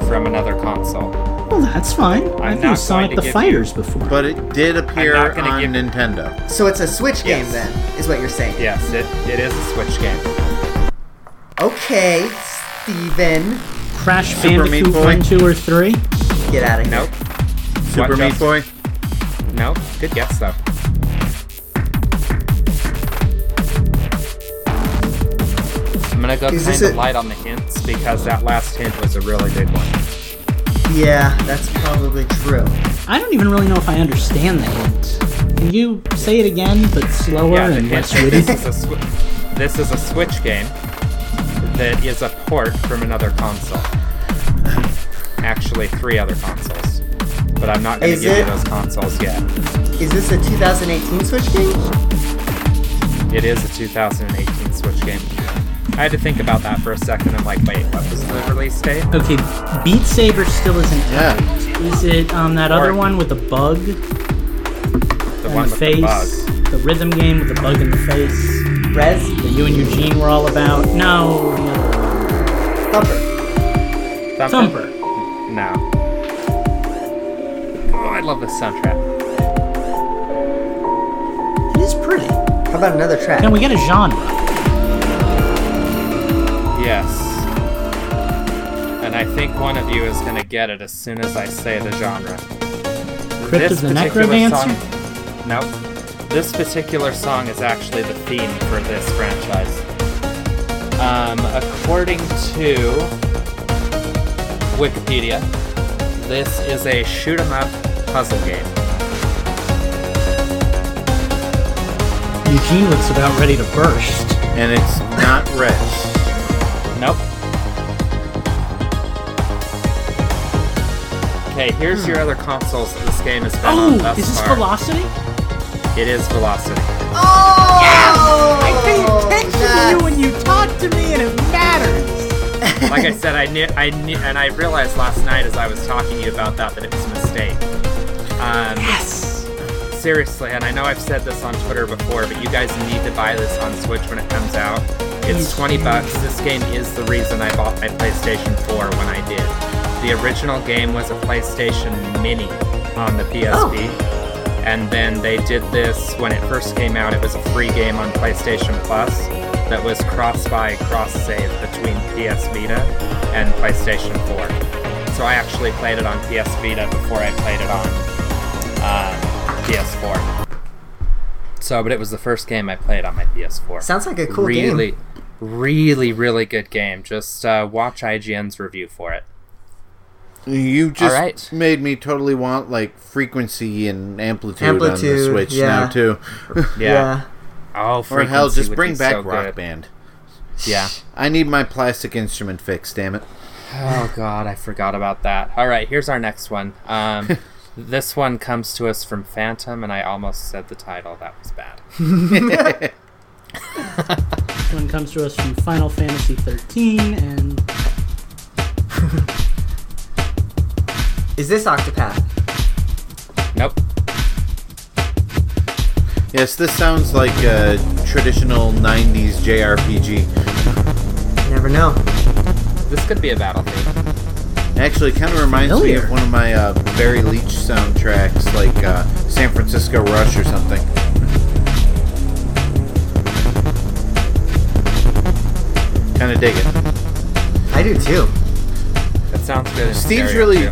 from another console. Well, that's fine. I've used Sonic the Fighters before. But it did appear on Nintendo. So it's a Switch game then, is what you're saying. Yes, it is a Switch game. Okay, Steven. Crash Bandicoot 1, 2, or 3? Get out of here. Nope. Super Meat Boy? Nope. Good guess, though. I'm going to go kind of light on the hints because that last hint was a really big one. Yeah, that's probably true. I don't even really know if I understand the hint. Can you say it again, but slower and less witty? This is a Switch game that is a port from another console. Actually, three other consoles. But I'm not going to give you those consoles yet. Is this a 2018 Switch game? It is a 2018 Switch game. I had to think about that for a second. I'm like, wait, what was the release date? Okay, Beat Saber still isn't out. Yeah. Is it that other one with the bug? The one with the bug. The rhythm game with the bug in the face. Rez? That you and Eugene were all about. No. Thumper. Thumper. No. Oh, I love this soundtrack. It is pretty. How about another track? Can we get a genre? Yes. And I think one of you is going to get it as soon as I say the genre. Crypt of the Necromancer? Nope. This particular song is actually the theme for this franchise. According to Wikipedia, this is a shoot 'em up puzzle game. Eugene looks about ready to burst. And it's not red. Nope. Okay, here's your other consoles that this game has been on thus far. Is this Velocity? It is Velocity. Oh! Yes! I paid attention to you when you talked to me, and it matters. Like I said, I knew, and I realized last night as I was talking to you about that it was a mistake. Yes. Seriously, and I know I've said this on Twitter before, but you guys need to buy this on Switch when it comes out. It's $20. This game is the reason I bought my PlayStation 4 when I did. The original game was a PlayStation Mini on the PSP. Oh. And then they did this when it first came out. It was a free game on PlayStation Plus that was cross-buy, cross-save between PS Vita and PlayStation 4. So I actually played it on PS Vita before I played it on PS4. So, but it was the first game I played on my PS4. Sounds like a cool game. Really good game. Just watch IGN's review for it. You just made me totally want like frequency and amplitude on the Switch now too. Yeah. Oh, frequency. Or hell, just bring back Rock Band. Yeah. I need my plastic instrument fixed, damn it. Oh god, I forgot about that. All right, here's our next one. This one comes to us from Phantom, and I almost said the title. That was bad. This one comes to us from Final Fantasy 13 and... Is this Octopath? Nope. Yes, this sounds like a traditional 90s JRPG. Never know. This could be a Battlefield. Actually, it kind of reminds me of one of my Barry Leach soundtracks, like San Francisco Rush or something. Kind of dig it. I do too. That sounds good. Steve's really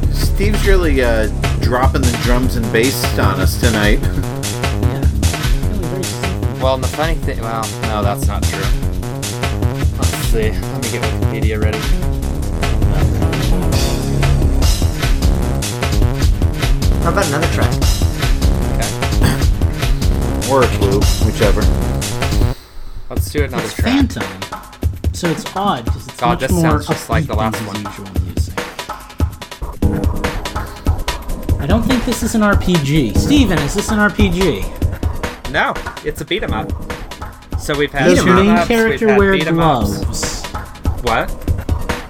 dropping the drums and bass on us tonight. Yeah. Well, and the funny thing, well, no, that's not true. Let's see. Let me get Wikipedia ready. How about another track? Okay. Or a clue, whichever. Let's do another track. Phantom. So it's odd because it's much more upbeat. Sounds just like the last one. Usual music. I don't think this is an RPG. Steven, is this an RPG? No, it's a beat 'em up. So we've had does the main character wear gloves? What?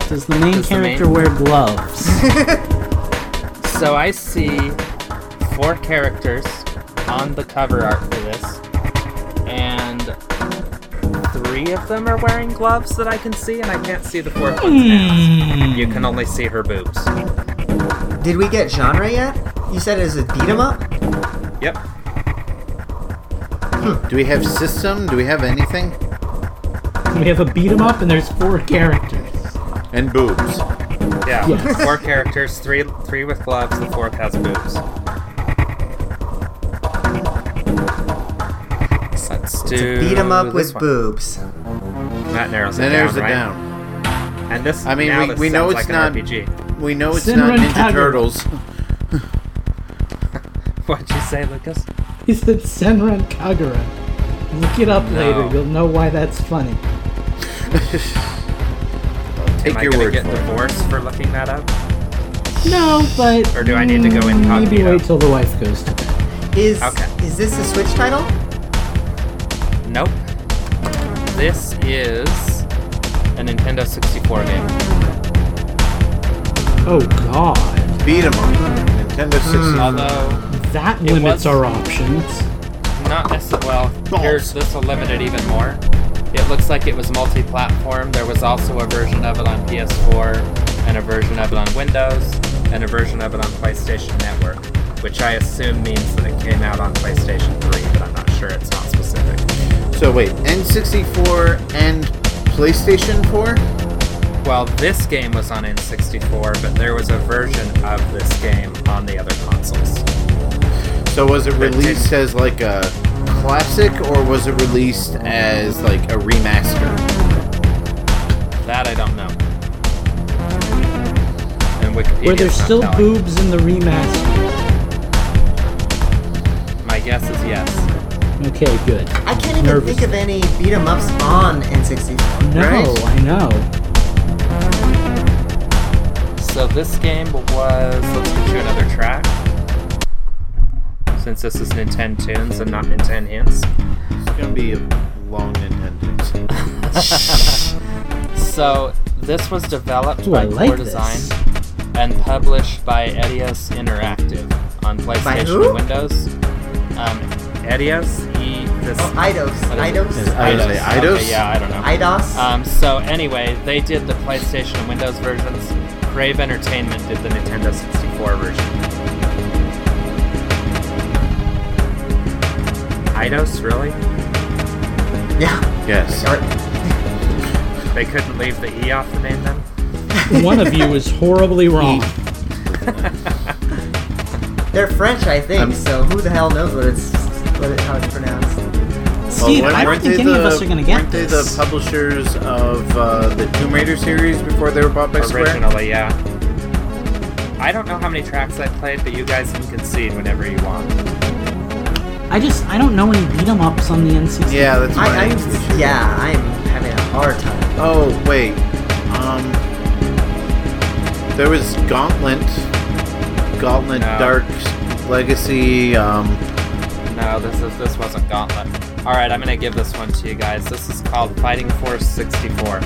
Does the main character wear gloves? So I see four characters on the cover art for this, and three of them are wearing gloves that I can see, and I can't see the fourth one's hands. You can only see her boobs. Did we get genre yet? You said it was a beat-em-up? Yep. Do we have system? Do we have anything? We have a beat-em-up, and there's four characters. And boobs. Yeah, yes. Four characters, three with gloves, the fourth has boobs. Let's do beat 'em up with boobs. That narrows it down. That narrows it down. And this, I mean, we know it's like not RPG. We know it's not Ninja Turtles. What'd you say, Lucas? He said Senran Kagura. Look it up later. You'll know why that's funny. Am I going to get divorced for looking that up? No, but... Or do I need to go incognito? Maybe wait till the wife goes to bed. Is this a Switch title? Nope. This is a Nintendo 64 game. Oh, God. Beat 'em up. Nintendo 64. Although... That limits our options. Not necessarily. Well, this will limit it even more. It looks like it was multi-platform. There was also a version of it on PS4, and a version of it on Windows, and a version of it on PlayStation Network, which I assume means that it came out on PlayStation 3, but I'm not sure, it's not specific. So wait, N64 and PlayStation 4? Well, this game was on N64, but there was a version of this game on the other consoles. So was it released as like a... classic, or was it released as like a remaster? That I don't know. And Wikipedia. Were there still boobs in the remaster? My guess is yes. Okay, good. I can't even think of any beat 'em ups on N64. No, right? I know. So this game was. Let's get you another track. Since this is Nintendo Tunes and not Nintendo Hints. It's going to be a long Nintendo Tunes. So, this was developed by Core Design and published by Eidos Interactive on PlayStation and Windows. Eidos? Eidos? Okay, yeah, I don't know. Eidos? So, anyway, they did the PlayStation and Windows versions. Crave Entertainment did the Nintendo 64 version. Eidos, really? Yeah. Yes. They couldn't leave the E off the name then? One of you is horribly wrong. They're French, I think, so who the hell knows how it's pronounced. Steve, well, I don't think any of us are going to get this. Weren't they the publishers of the Tomb Raider series before they were bought by Square? Originally, yeah. I don't know how many tracks I played, but you guys can concede whenever you want. I don't know any beat 'em ups on the N64. Yeah, that's my issue. Yeah, I'm having a hard time. Oh wait, there was Gauntlet, no. Dark Legacy. No, this wasn't Gauntlet. All right, I'm gonna give this one to you guys. This is called Fighting Force 64.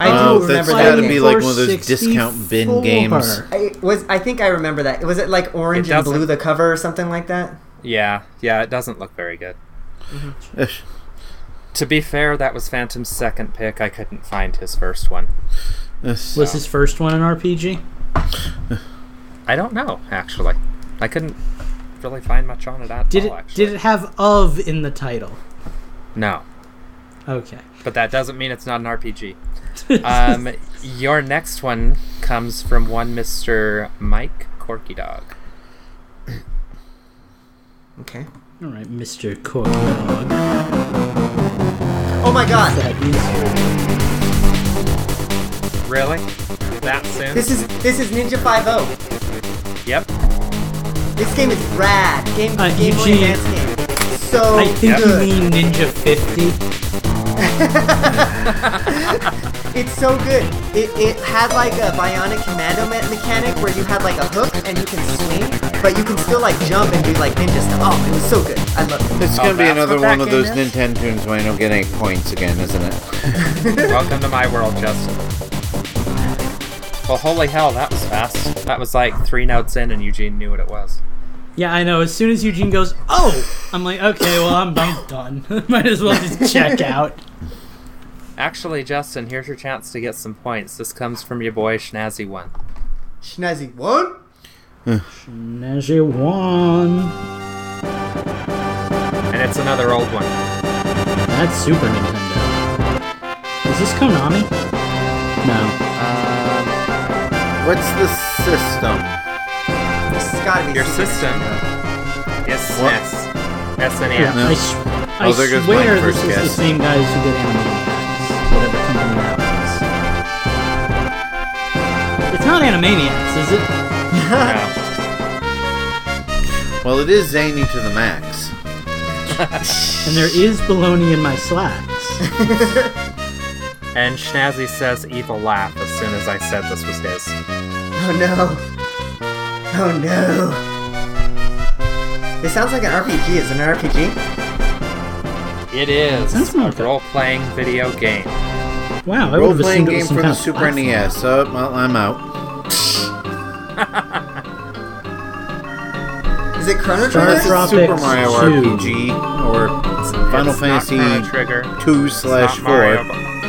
I do remember that. That's gotta be like one of those discount bin games. I think I remember that. Was it like orange and blue, the cover, or something like that? Yeah, it doesn't look very good. Mm-hmm. To be fair, that was Phantom's second pick. I couldn't find his first one. Was his first one an RPG? I don't know, actually. I couldn't really find much on it at all, actually. Did it have "of" in the title? No. Okay. But that doesn't mean it's not an RPG. Your next one comes from one Mr. Mike Corky Dog. Okay. All right, Mr. Corky Dog. Oh my God! Really? That soon? This is Ninja 5-0. Yep. This game is rad. Game Boy Advance game. So I think good. You mean Ninja 50. It's so good. It had like a Bionic Commando mechanic where you had like a hook and you can swing, but you can still like jump and do like ninja stuff. Oh, it was so good. I love it. It's going to be another one of those Nintendo tunes where I don't get any points again, isn't it? Welcome to my world, Justin. Well, holy hell, that was fast. That was like 3 notes in and Eugene knew what it was. Yeah, I know. As soon as Eugene goes, oh, I'm like, okay, well, I'm done. Might as well just check out. Actually, Justin, here's your chance to get some points. This comes from your boy, Schnazzy1. Schnazzy1? Schnazzy1. And it's another old one. That's Super Nintendo. Is this Konami? No. What's the system? This has got to be your system. Yes, SNES. SNES. I swear this is the same guys who did Animaniacs. Whatever Konami that was. It's not Animaniacs, is it? No. Well, it is zany to the max. And there is bologna in my slacks. And Schnazzy says evil laugh as soon as I said this was his. Oh no. Oh no. It sounds like an RPG. Is it an RPG? It is a role-playing video game. Wow, I would have assumed it was some kind of platform. Role-playing game for the Super NES. So, well, I'm out. Is it Chrono Trigger? It's Super Mario RPG or Final Fantasy 2/4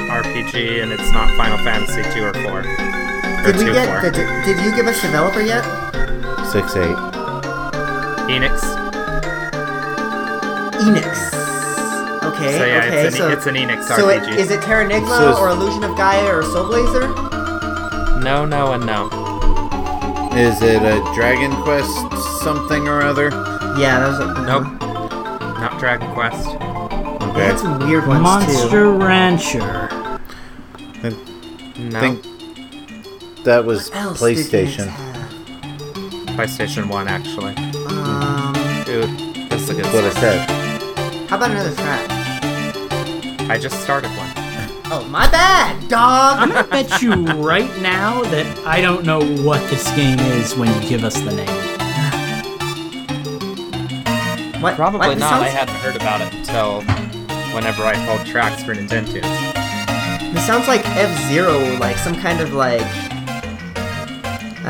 RPG, and it's not Final Fantasy 2 or 4. Did you give us developer yet? 6/8. Enix. Okay, so yeah, okay, it's an Enix RPG. So is it Terra Nigma or Illusion of Gaia or Soul Blazer? No, no, and no. Is it a Dragon Quest something or other? Yeah, that was a... Nope. Not Dragon Quest. Okay. That's some weird ones, Monster Rancher. I think that was PlayStation. PlayStation 1, actually. Dude, that's a good what I said. How about another track? I just started one. Oh, my bad, dog! I'm gonna bet you right now that I don't know what this game is when you give us the name. What? Probably what? Not. I hadn't heard about it until whenever I pulled tracks for Nintendo. This sounds like F-Zero, like some kind of like... I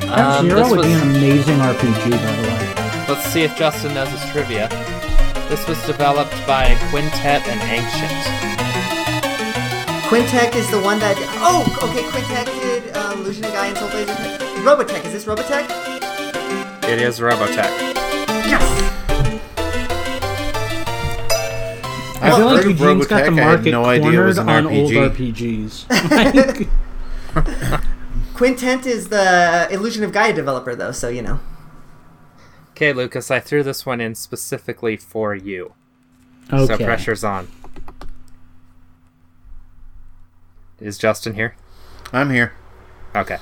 don't know. F-Zero would be an amazing RPG, by the way. Let's see if Justin knows his trivia. This was developed by Quintet and Ancient. Quintet is the one that... Oh! Okay, Quintet did Illusion of Gaia and Soul Blazer. Robotech. Is this Robotech? It is Robotech. Yes! I feel like Eugene's got the market cornered on old RPGs. Quintet is the Illusion of Gaia developer, though, so you know. Okay, Lucas, I threw this one in specifically for you. Okay. So pressure's on. Is Justin here? I'm here. Okay.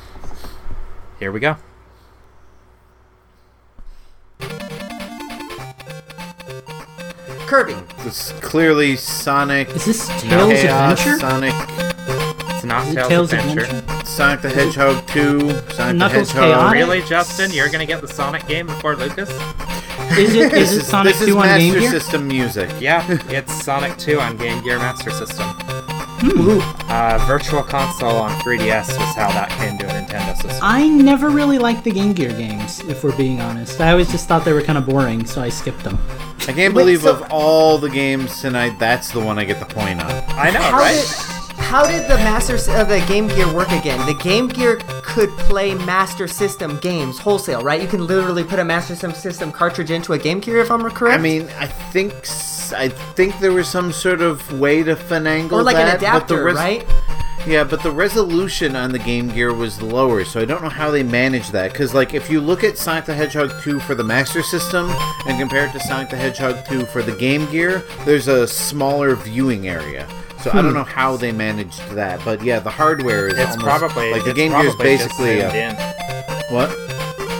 Here we go. Kirby. This is clearly Sonic. Is this Tails Adventure? Sonic. It's not Tails Adventure. Sonic the Hedgehog 2, Sonic Knuckles the Hedgehog. Chaotic. Really, Justin? You're gonna get the Sonic game before Lucas? Is it Sonic 2 on Game Gear? This is Master System music. Yeah, it's Sonic 2 on Game Gear Master System. Virtual Console on 3DS was how that came to a Nintendo system. I never really liked the Game Gear games, if we're being honest. I always just thought they were kind of boring, so I skipped them. I can't believe of all the games tonight, that's the one I get the point on. I know, right? How did the the Game Gear work again? The Game Gear could play Master System games wholesale, right? You can literally put a Master System cartridge into a Game Gear, if I'm correct. I mean, I think there was some sort of way to finagle or like that, an adapter, right? Yeah, but the resolution on the Game Gear was lower, so I don't know how they managed that. Because, like, if you look at Sonic the Hedgehog 2 for the Master System and compare it to Sonic the Hedgehog 2 for the Game Gear, there's a smaller viewing area. So I don't know how they managed that. But, yeah, the hardware is it's almost... Probably, like, the Game Gear is basically... What?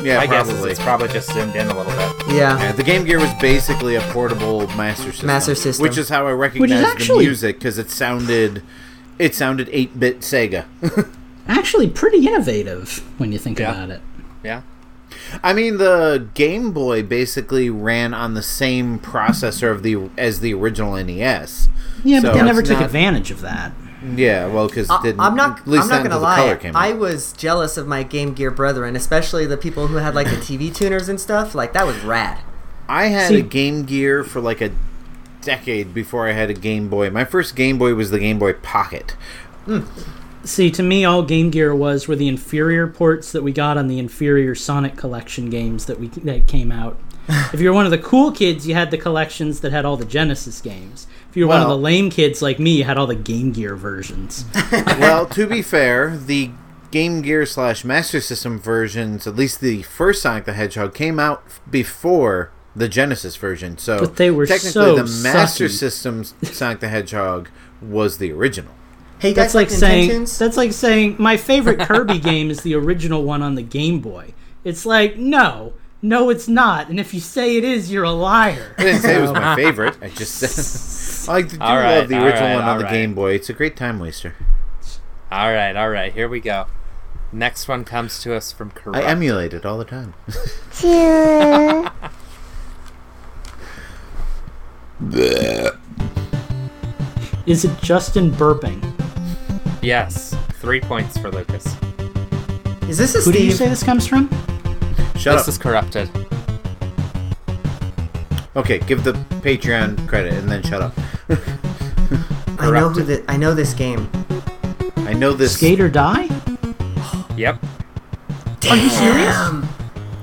Yeah, I guess it's probably just zoomed in a little bit. Yeah. The Game Gear was basically a portable Master System. Which is how I recognized the music, because it sounded... It sounded 8-bit Sega. Actually, pretty innovative when you think about it. Yeah. I mean, the Game Boy basically ran on the same processor as the original NES. Yeah, so but they never took advantage of that. Yeah, well, because I'm not gonna lie. I was jealous of my Game Gear brethren, especially the people who had like the TV tuners and stuff. Like that was rad. I had a Game Gear for like a decade before I had a Game Boy. My first Game Boy was the Game Boy Pocket. See, to me, all Game Gear were the inferior ports that we got on the inferior Sonic collection games that came out. If you were one of the cool kids, you had the collections that had all the Genesis games. If you were one of the lame kids like me, you had all the Game Gear versions. Well, to be fair, the Game Gear / Master System versions, at least the first Sonic the Hedgehog, came out before the Genesis version, so but they were technically the Master System's Sonic the Hedgehog was the original. Hey, that's like saying my favorite Kirby game is the original one on the Game Boy. It's like no, it's not. And if you say it is, you're a liar. I didn't say it was my favorite. I just said I do love the original one on the Game Boy. It's a great time waster. All right, here we go. Next one comes to us from Korea. I emulate it all the time. Is it Justin burping? Yes. 3 points for Lucas. Is this Steve? Who do you say this comes from? Shut up. This is corrupted. Okay, give the Patreon credit and then shut up. I know this game. I know this. Skate or Die? Yep. Damn. Are you serious?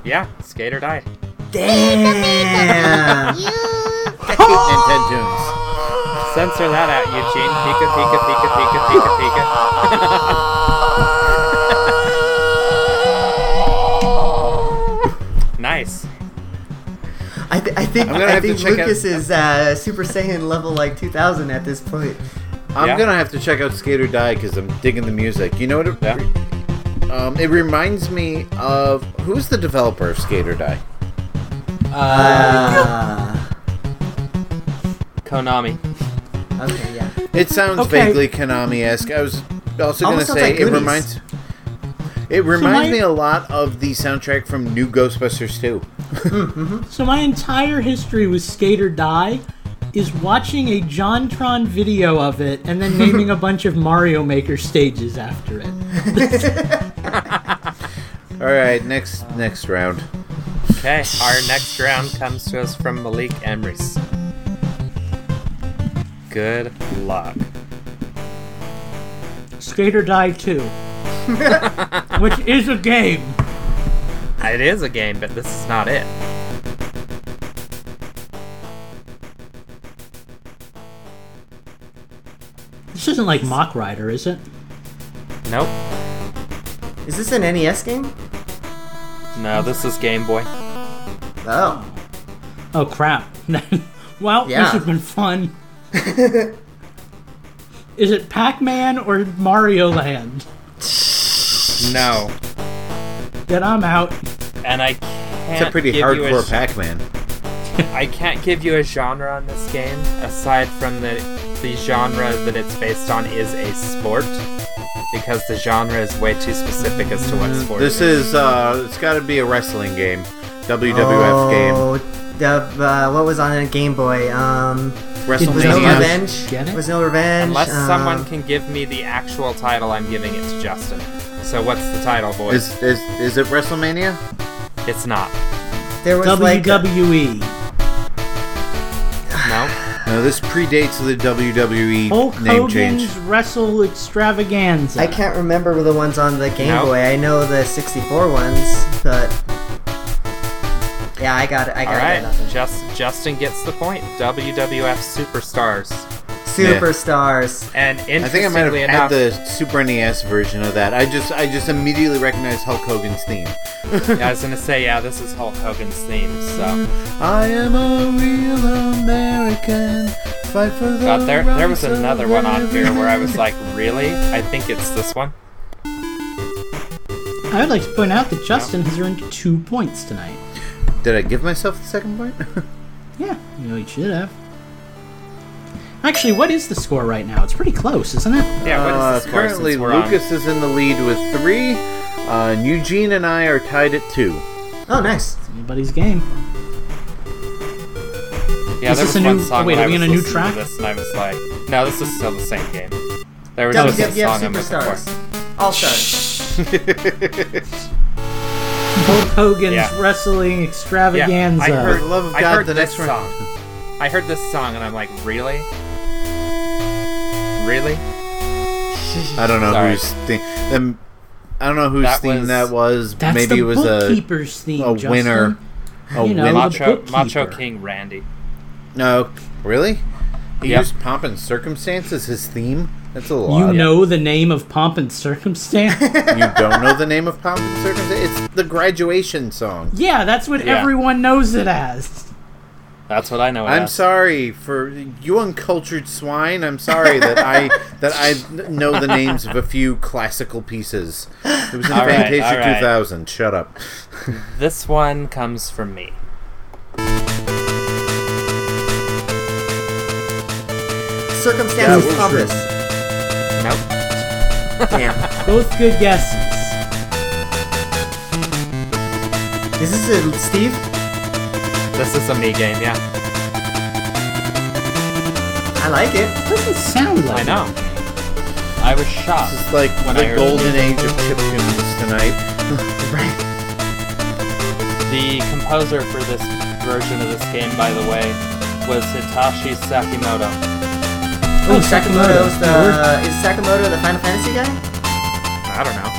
Yeah, Skate or Die. Damn. And 10 tunes. Censor that out, Eugene. Pika, pika, pika, pika, pika, pika. Nice. I think Lucas is Super Saiyan level like 2000 at this point. I'm gonna have to check out Skate or Die because I'm digging the music. You know what? It reminds me of who's the developer of Skate or Die? Konami. Okay, yeah. It sounds vaguely Konami-esque. I was also going to say like it reminds me a lot of the soundtrack from New Ghostbusters 2. So my entire history with Skate or Die is watching a JonTron video of it and then naming a bunch of Mario Maker stages after it. All right, next round. Okay, our next round comes to us from Malik Emrys. Good luck. Skate or Die 2. Which is a game. It is a game, but this is not it. This isn't like Mock Rider, is it? Nope. Is this an NES game? No, this is Game Boy. Oh. Oh, crap. Well, this has been fun. Is it Pac-Man or Mario Land? No. Then I'm out. And I can't. It's a pretty hardcore Pac-Man. I can't give you a genre on this game aside from the genre that it's based on is a sport, because the genre is way too specific as to what sport. This is it's got to be a wrestling game, WWF game. What was on a Game Boy? Was no revenge. Unless someone can give me the actual title, I'm giving it to Justin. So what's the title, boys? Is it WrestleMania? It's not. There was WWE. No, this predates the WWE name change. Hulk Hogan's Wrestle Extravaganza. I can't remember the ones on the Game Boy. I know the 64 ones, but... Yeah, I got it. All right, Justin gets the point. WWF Superstars. And interestingly I think I might have had the Super NES version of that. I just immediately recognized Hulk Hogan's theme. Yeah, I was gonna say, yeah, this is Hulk Hogan's theme. So I am a real American. Fight for the God, there was another one on here where I was like, really? I think it's this one. I would like to point out that Justin has earned 2 points tonight. Did I give myself the second point? Yeah, you should have. Actually, what is the score right now? It's pretty close, isn't it? Yeah, what is the score? Currently, Lucas is in the lead with 3. And Eugene and I are tied at 2. Oh, nice. It's anybody's game. Yeah, there was one song wait, are we in a new track? This and I was like, no, this is still the same game. There was just a song I'm looking for. All Stars. Hulk Hogan's Wrestling Extravaganza. Yeah. For the love of God, the next song. I heard this song and I'm like, really? Really? I don't know whose theme. I don't know whose theme that was. Maybe it was a bookkeeper's theme. A winner. A winner. Macho King Randy. No, really? He used Pomp and Circumstance as his theme. That's a lot. You know the name of Pomp and Circumstance? You don't know the name of Pomp and Circumstance? It's the graduation song. Yeah, that's what everyone knows it as. That's what I know it as. I'm sorry for you uncultured swine. I'm sorry that I know the names of a few classical pieces. It was in Fantasia 2000. Shut up. This one comes from me. Circumstances Compass. Nope. Damn. Both good guesses. Is this a Steve? This is a me game, yeah. I like it. It doesn't sound like it. I know. I was shocked. This is like the golden age of chiptunes tonight. Right. The composer for this version of this game, by the way, was Hitoshi Sakamoto. Oh, is Sakamoto the Final Fantasy guy? I don't know.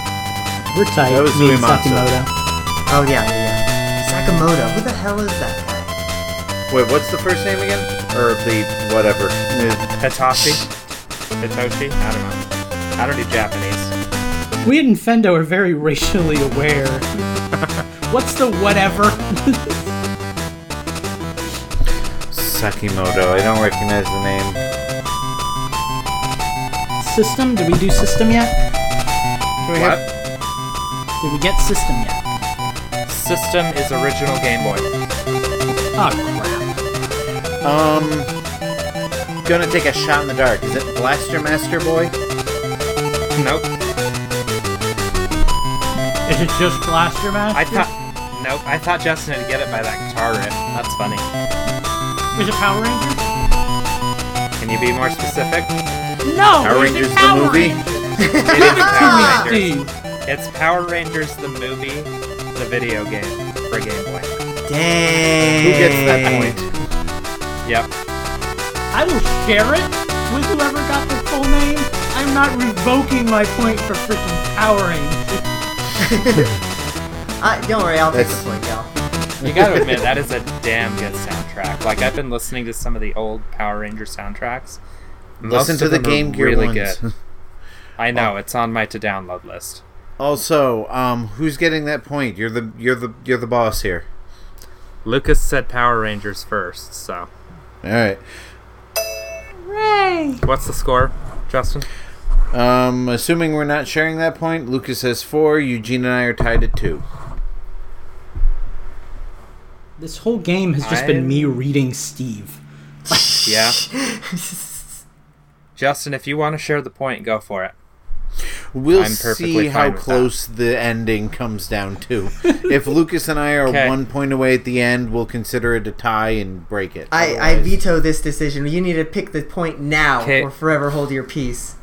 We're tight. That was Sakamoto. Oh, yeah. Sakamoto. Who the hell is that guy? Wait, what's the first name again? Or the whatever. Hitoshi? I don't know. I don't do Japanese. We and Infendo are very racially aware. What's the whatever? Sakamoto. I don't recognize the name. System? Did we do System yet? Did we get System yet? System is original Game Boy. Oh, crap. Gonna take a shot in the dark. Is it Blaster Master Boy? Nope. Is it just Blaster Master? I thought Justin would get it by that guitar riff. That's funny. Is it Power Rangers? Can you be more specific? No, Power Rangers the Power movie. It's Power Rangers the movie, the video game for Game Boy. Dang. Who gets that point? Yep. I will share it with whoever got the full name. I'm not revoking my point for freaking Power Rangers. Don't worry, I'll take the point, y'all. You gotta admit, that is a damn good soundtrack. Like, I've been listening to some of the old Power Ranger soundtracks. Listen to the Game Gear really ones. Good. I know it's on my to-download list. Also, who's getting that point? You're the boss here. Lucas said Power Rangers first, so. All right. Hooray! What's the score, Justin? Assuming we're not sharing that point, Lucas has 4. Eugene and I are tied at 2. This whole game has just been me reading Steve. Yeah. Justin, if you want to share the point, go for it. We'll see how close the ending comes down to. If Lucas and I are 1 point away at the end, we'll consider it a tie and break it. I veto this decision. You need to pick the point now or forever hold your peace.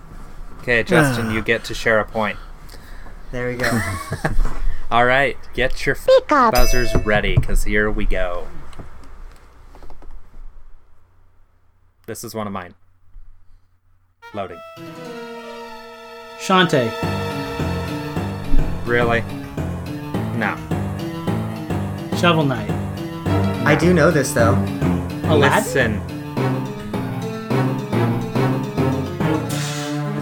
Okay, Justin, you get to share a point. There we go. All right, get your buzzers ready, because here we go. This is one of mine. Loading. Shantae. Really? No. Shovel Knight. No. I do know this, though. Aladdin? Listen.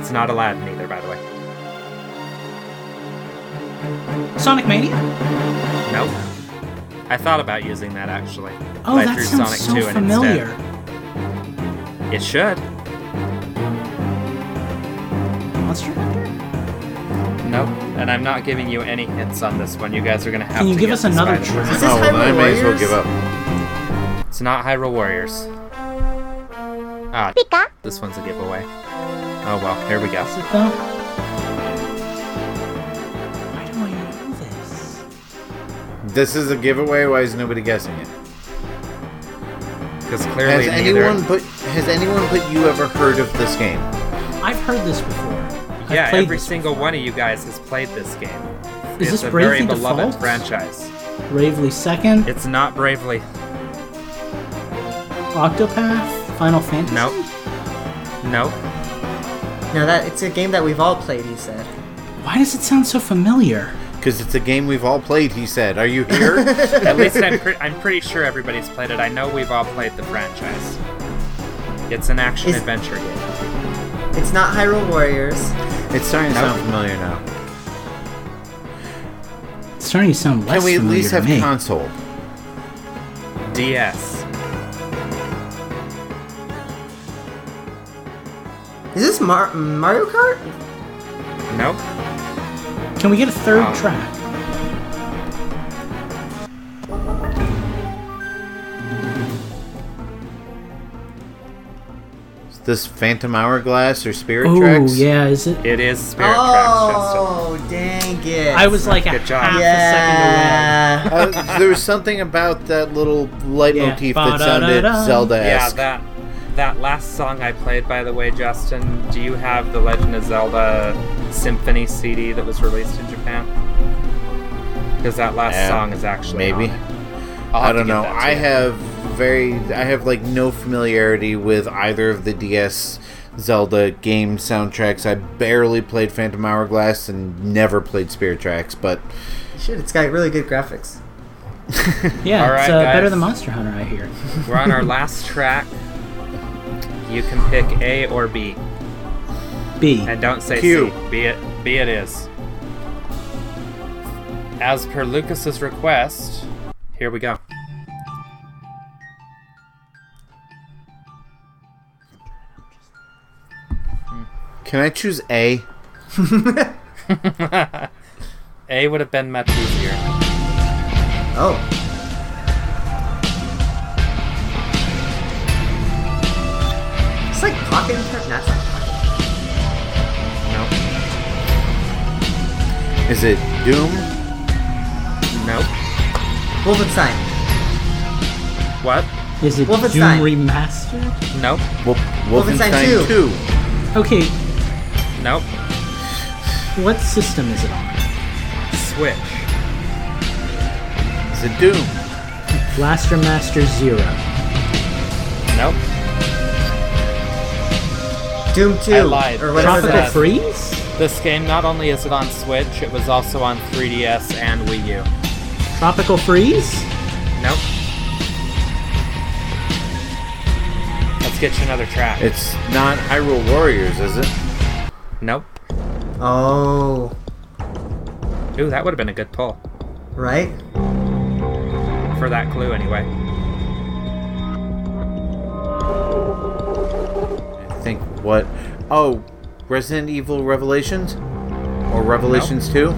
It's not Aladdin either, by the way. Sonic Mania? Nope. I thought about using that, actually. Oh, that sounds Sonic 2 familiar. And it should. Monster Hunter? Nope. And I'm not giving you any hints on this one. You guys are going to have to. Can you give us another try? Is this Hyrule Warriors? I may as well give up. It's not Hyrule Warriors. Ah, this one's a giveaway. Oh, well, here we go. Is it though? Why do I know this? This is a giveaway? Why is nobody guessing it? Because clearly has anyone but you ever heard of this game? I've heard this before. Yeah, every single one of you guys has played this game. Is this Bravely Default? It's a very beloved franchise. Bravely Second? It's not Bravely. Octopath? Final Fantasy? Nope. Nope. No, it's a game that we've all played, he said. Why does it sound so familiar? Because it's a game we've all played, he said. Are you here? At least I'm pretty sure everybody's played it. I know we've all played the franchise. It's an action-adventure game. It's not Hyrule Warriors. It's starting to sound familiar now. It's starting to sound less familiar. Can we at least have console? DS. Is this Mario Kart? Nope. Can we get a third track? Is this Phantom Hourglass or Spirit Tracks? Oh, yeah, is it? It is Spirit Tracks, Justin. Oh, dang it. I was like half a second away. There was something about that little leitmotif that sounded Zelda-esque. Yeah, that last song I played, by the way, Justin, do you have the Legend of Zelda Symphony CD that was released in Japan? Because that last song is actually maybe. I don't know. I have like no familiarity with either of the DS Zelda game soundtracks. I barely played Phantom Hourglass and never played Spirit Tracks, but shit, it's got really good graphics. Yeah, right, it's better than Monster Hunter, I hear. We're on our last track. You can pick A or B. B. And don't say Q. C. B it is. As per Lucas's request, here we go. Can I choose A? A would have been much easier. Oh. It's like pocket interrupt? Not like pocket. Nope. Is it Doom? Nope. Wolfenstein. What? Is it Doom Remastered? Nope. Wolfenstein 2. Okay. Nope. What system is it on? Switch. Is it Doom? Blaster Master 0. Nope. Doom 2. I lied. Or Tropical Freeze? This game, not only is it on Switch, it was also on 3DS and Wii U. Tropical Freeze? Nope. Let's get you another track. It's not Hyrule Warriors, is it? Nope. Oh. Ooh, that would have been a good pull. Right? For that clue, anyway. What? Oh, Resident Evil Revelations? Or Revelations 2?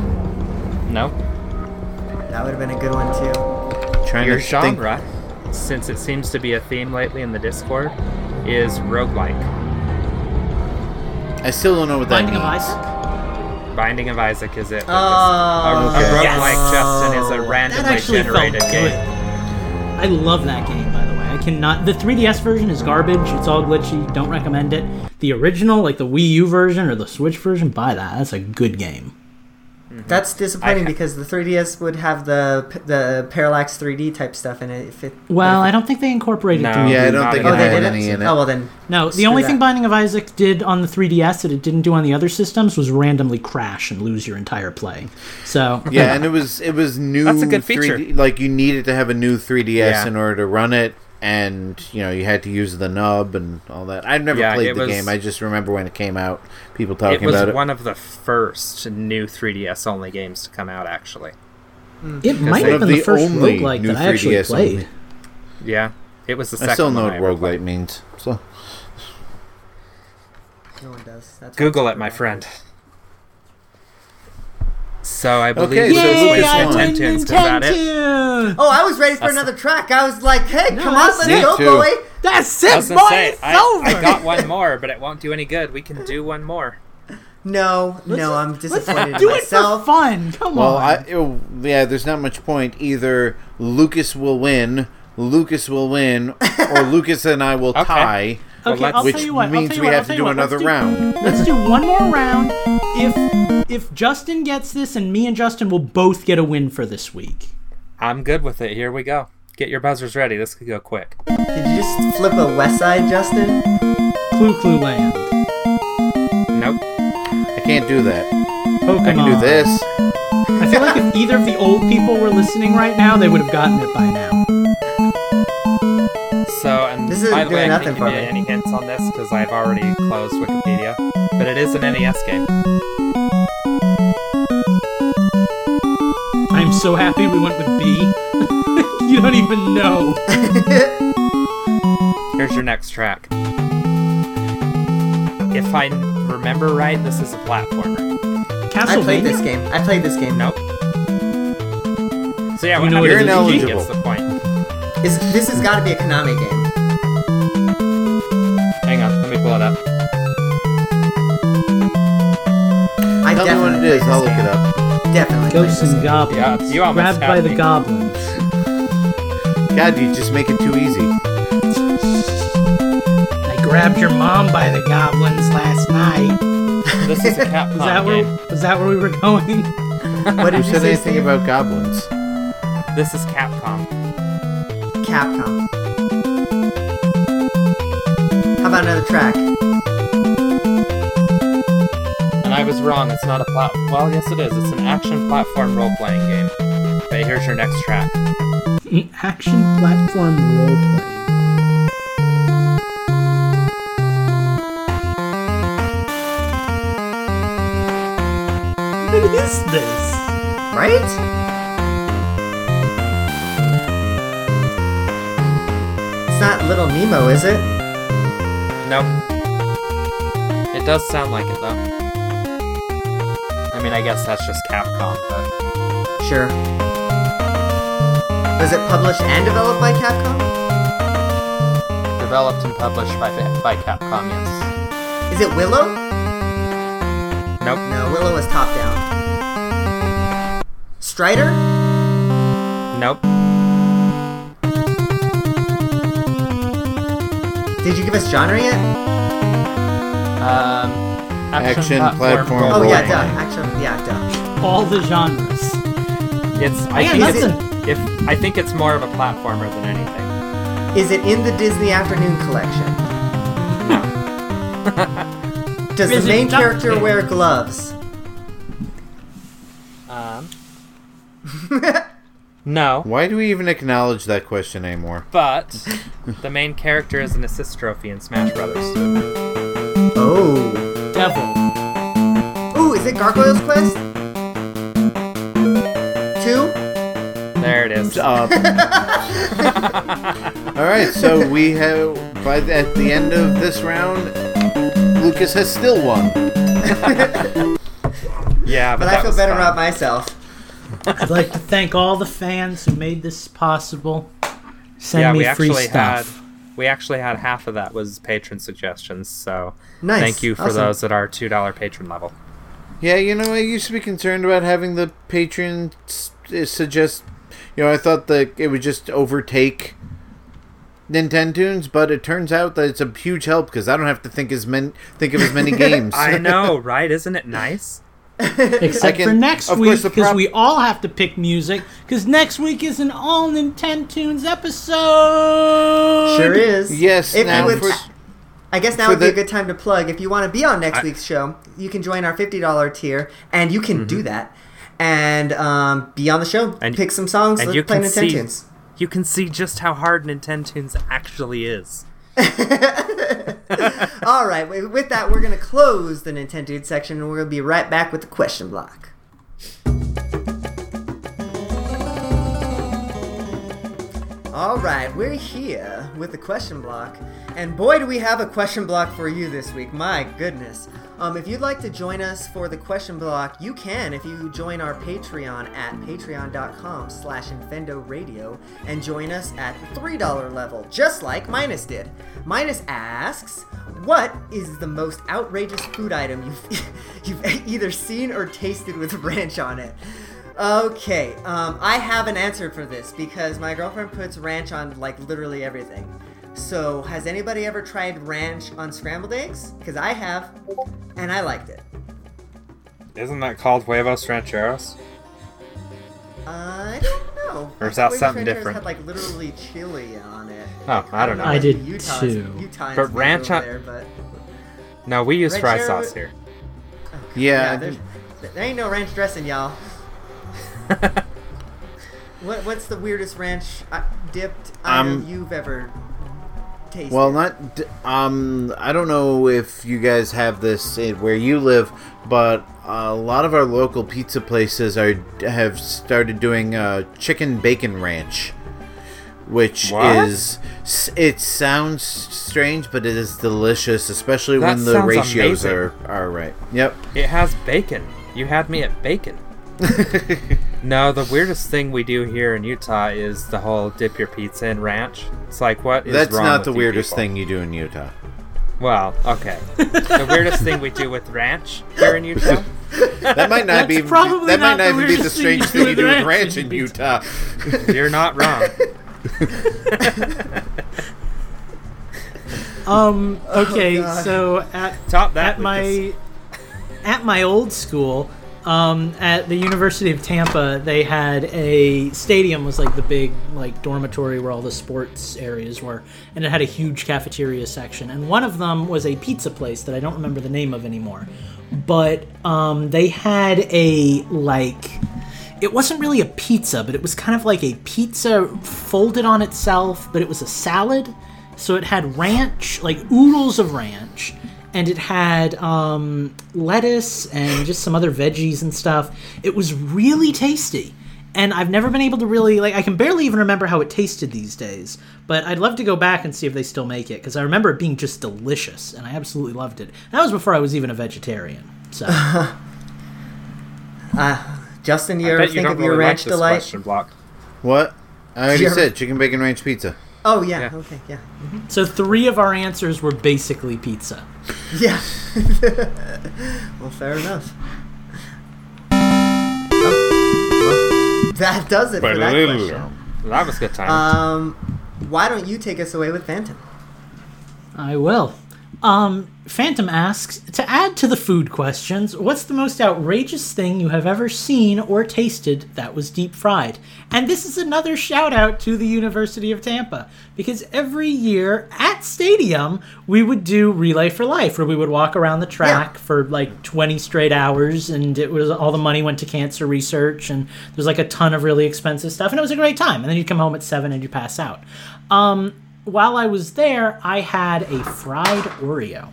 No. That would have been a good one, too. Your genre, since it seems to be a theme lately in the Discord, is roguelike. I still don't know what that means. Binding of Isaac is it. Oh, okay. A roguelike, yes. Justin, is a randomly generated game. I love that game, by the way. The 3DS version is garbage. It's all glitchy. Don't recommend it. The original, like the Wii U version or the Switch version, buy that. That's a good game. Mm-hmm. That's disappointing because the 3DS would have the parallax 3D type stuff in it. I don't think they incorporated 3D. Yeah, I don't think they had any in it. Oh, well then. No, the only thing Binding of Isaac did on the 3DS that it didn't do on the other systems was randomly crash and lose your entire play. So yeah, and it was new. That's a good feature. 3D, like you needed to have a new 3DS in order to run it. And, you know, you had to use the nub and all that. I've never played the game. I just remember when it came out, people talking about it. It was one of the first new 3DS-only games to come out, actually. It might have been the first roguelike that I actually played. Yeah, it was the second one. I still know what roguelike means. So. No one does. Google it, my friend. So I believe Nintendo's about it. Oh, I was ready for another track. I was like, hey, come on, let's go, boy. That's it, boy. It's over. I got one more, but it won't do any good. We can do one more. No, I'm disappointed in myself. Do it for fun. Come on. There's not much point. Either Lucas will win, or Lucas and I will tie. Okay, which means we have to do another round. Let's do one more round. If Justin gets this, and me and Justin will both get a win for this week. I'm good with it. Here we go. Get your buzzers ready. This could go quick. Did you just flip a West Side, Justin? Clue Land. Nope. I can't do that. Pokemon. I can do this. I feel like if either of the old people were listening right now, they would have gotten it by now. So, and this by the way, I can't give you any hints on this because I've already closed Wikipedia. But it is an NES game. I'm so happy we went with B. You don't even know. Here's your next track. If I remember right, this is a platformer. Castlevania? I played this game. Nope. So yeah, you're ineligible. Gets the point. This has got to be a Konami game. Hang on, let me pull it up. Tell me what it is, I'll look it up. Definitely. Ghosts and Goblins. Yeah, you almost grabbed by the goblins. God, you just make it too easy. I grabbed your mom by the goblins last night. This is a Capcom game. Was that where we were going? What did you say anything about goblins? This is Capcom. How about another track? And I was wrong, it's not a platform. Well, yes it is. It's an action platform role-playing game. Okay, here's your next track. An action platform role-playing. What is this? Right? It's not Little Nemo, is it? Nope. It does sound like it, though. I mean, I guess that's just Capcom, but... Sure. Was it published and developed by Capcom? Developed and published by Capcom, yes. Is it Willow? Nope. No, Willow was top-down. Strider? Nope. Did you give us genre yet? Action platform. Action, duh. All the genres. I think it's more of a platformer than anything. Is it in the Disney Afternoon collection? No. Does the main character wear gloves? No. Why do we even acknowledge that question anymore? But the main character is an assist trophy in Smash Brothers. Oh. Devil. Ooh, is it Gargoyle's Quest? 2? There it is. Alright, so we have, at the end of this round, Lucas has still won. Yeah, but I feel better about myself. I'd like to thank all the fans who made this possible. Send me free stuff. We actually had half of that was patron suggestions, so nice. Thank you for those at our $2 patron level. Yeah, you know, I used to be concerned about having the patrons suggest... You know, I thought that it would just overtake Nintendo's, but it turns out that it's a huge help because I don't have to think of as many games. I know, right? Isn't it nice? Except for next week, because we all have to pick music, because next week is an all Nintendo Tunes episode. Sure is. Yes. If now you would, I guess now would be a good time to plug. If you want to be on next week's show, you can join our $50 tier, and you can do that and be on the show, and pick some songs, and let's play Nintendo Tunes. You can see just how hard Nintendo Tunes actually is. All right, with that, we're going to close the Nintendo Dude section, and we're going to be right back with the question block. All right, we're here with the question block, and boy, do we have a question block for you this week. My goodness. If you'd like to join us for the question block, you can if you join our Patreon at patreon.com/InfendoRadio and join us at the $3 level, just like Minus did. Minus asks, what is the most outrageous food item you've either seen or tasted with ranch on it? Okay, I have an answer for this because my girlfriend puts ranch on like literally everything. So, has anybody ever tried ranch on scrambled eggs? Because I have, and I liked it. Isn't that called huevos rancheros? I don't know. Or is that something different? Had like literally chili on it. Oh, I don't know. I did Utah's, too. Utah's but ranch on... there, but... No, we use ranchero... fry sauce here. Oh, yeah. There ain't no ranch dressing, y'all. What's the weirdest ranch dipped you've ever... tasted. Well, not. I don't know if you guys have this where you live, but a lot of our local pizza places have started doing chicken bacon ranch, which is. It sounds strange, but it is delicious, especially when the ratios are right. Yep. It has bacon. You had me at bacon. No, the weirdest thing we do here in Utah is the whole dip your pizza in ranch. It's like, what is wrong with you people? That's not the weirdest thing you do in Utah. Well, okay. The weirdest thing we do with ranch here in Utah? That might not even be the strange thing you do with ranch in Utah. You're not wrong. Okay, so at my old school... at the University of Tampa, they had a stadium was like the big like dormitory where all the sports areas were, and it had a huge cafeteria section. And one of them was a pizza place that I don't remember the name of anymore, but they had a like it wasn't really a pizza, but it was kind of like a pizza folded on itself, but it was a salad, so it had ranch, like oodles of ranch. And it had lettuce and just some other veggies and stuff. It was really tasty. And I've never been able to really, like, I can barely even remember how it tasted these days. But I'd love to go back and see if they still make it. Because I remember it being just delicious. And I absolutely loved it. That was before I was even a vegetarian. So. Justin, you ever think of your ranch delight? What? I already said chicken, bacon, ranch pizza. Oh, yeah. Okay, yeah. Mm-hmm. So 3 of our answers were basically pizza. Yeah. Well, fair enough. That does it for that question. That was a good time. Why don't you take us away with Phantom? I will. Phantom asks, to add to the food questions, what's the most outrageous thing you have ever seen or tasted that was deep fried? And this is another shout out to the University of Tampa, because every year at Stadium, we would do Relay for Life, where we would walk around the track for like 20 straight hours, and it was all the money went to cancer research, and there's like a ton of really expensive stuff, and it was a great time. And then you'd come home at 7 and you'd pass out. While I was there, I had a fried Oreo.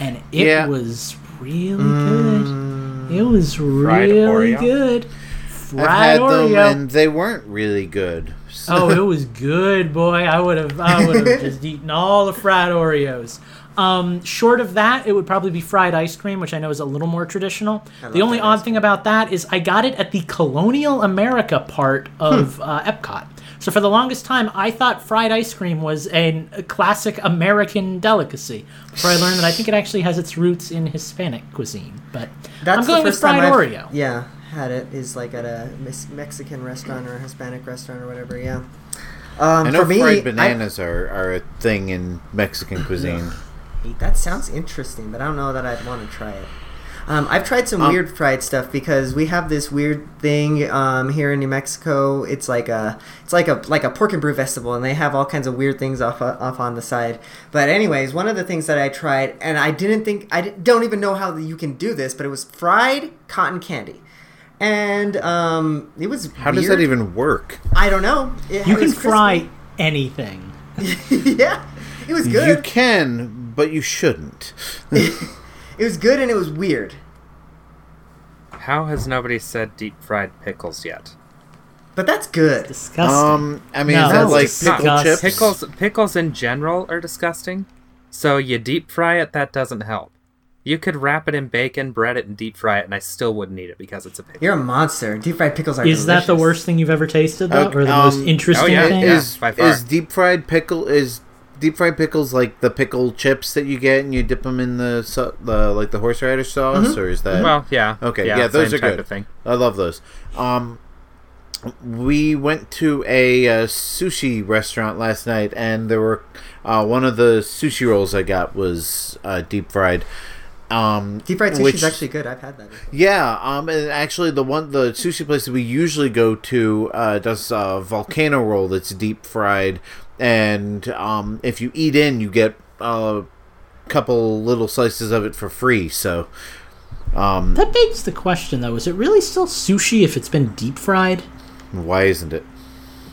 And it was really good. It was really good. Fried Oreo. Them and they weren't really good. So. Oh, it was good, boy. I would have just eaten all the fried Oreos. Short of that, it would probably be fried ice cream, which I know is a little more traditional. The only odd thing about that is I got it at the Colonial America part of Epcot. So for the longest time, I thought fried ice cream was a classic American delicacy. Before I learned that I think it actually has its roots in Hispanic cuisine. But I'm going with fried Oreo. Yeah, had it is like at a Mexican restaurant or a Hispanic restaurant or whatever, yeah. I know fried bananas are a thing in Mexican cuisine. That sounds interesting, but I don't know that I'd want to try it. I've tried some weird fried stuff because we have this weird thing here in New Mexico. It's like a pork and brew festival, and they have all kinds of weird things off on the side. But anyways, one of the things that I tried, and I don't even know how you can do this, but it was fried cotton candy. And it was weird. How does that even work? I don't know. You can fry anything. Yeah. It was good. You can, but you shouldn't. It was good and it was weird. How has nobody said deep-fried pickles yet? But that's good. It's disgusting. Is that like pickle chips? Pickles in general are disgusting. So you deep-fry it, that doesn't help. You could wrap it in bacon, bread it, and deep fry it, and I still wouldn't eat it because it's a pickle. You're a monster. Deep fried pickles are delicious. Is that the worst thing you've ever tasted, though, or the most interesting thing? Is deep fried pickles like the pickle chips that you get and you dip them in the horseradish sauce, or is that? Well, yeah. Okay, yeah, those are good. I love those. We went to a sushi restaurant last night, and there were one of the sushi rolls I got was deep fried. Deep fried sushi is actually good. I've had that before. Yeah, and actually the sushi place that we usually go to does a volcano roll that's deep fried, and if you eat in, you get a couple little slices of it for free. So that begs the question, though: is it really still sushi if it's been deep fried? Why isn't it?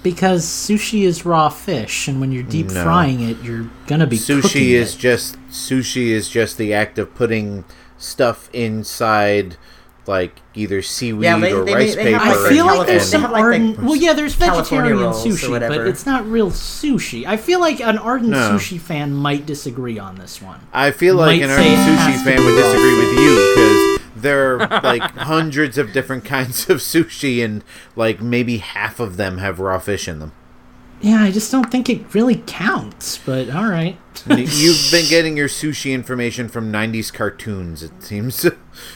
Because sushi is raw fish, and when you're deep frying it, you're gonna be sushi cooking is it. Just sushi is just the act of putting stuff inside, like either seaweed or rice paper. I feel like there's some ardent. Well, yeah, there's vegetarian sushi, but it's not real sushi. I feel like an ardent sushi fan might disagree on this one. I feel like an ardent sushi fan would disagree with you because. There are, like, hundreds of different kinds of sushi, and, like, maybe half of them have raw fish in them. Yeah, I just don't think it really counts, but all right. You've been getting your sushi information from 90s cartoons, it seems.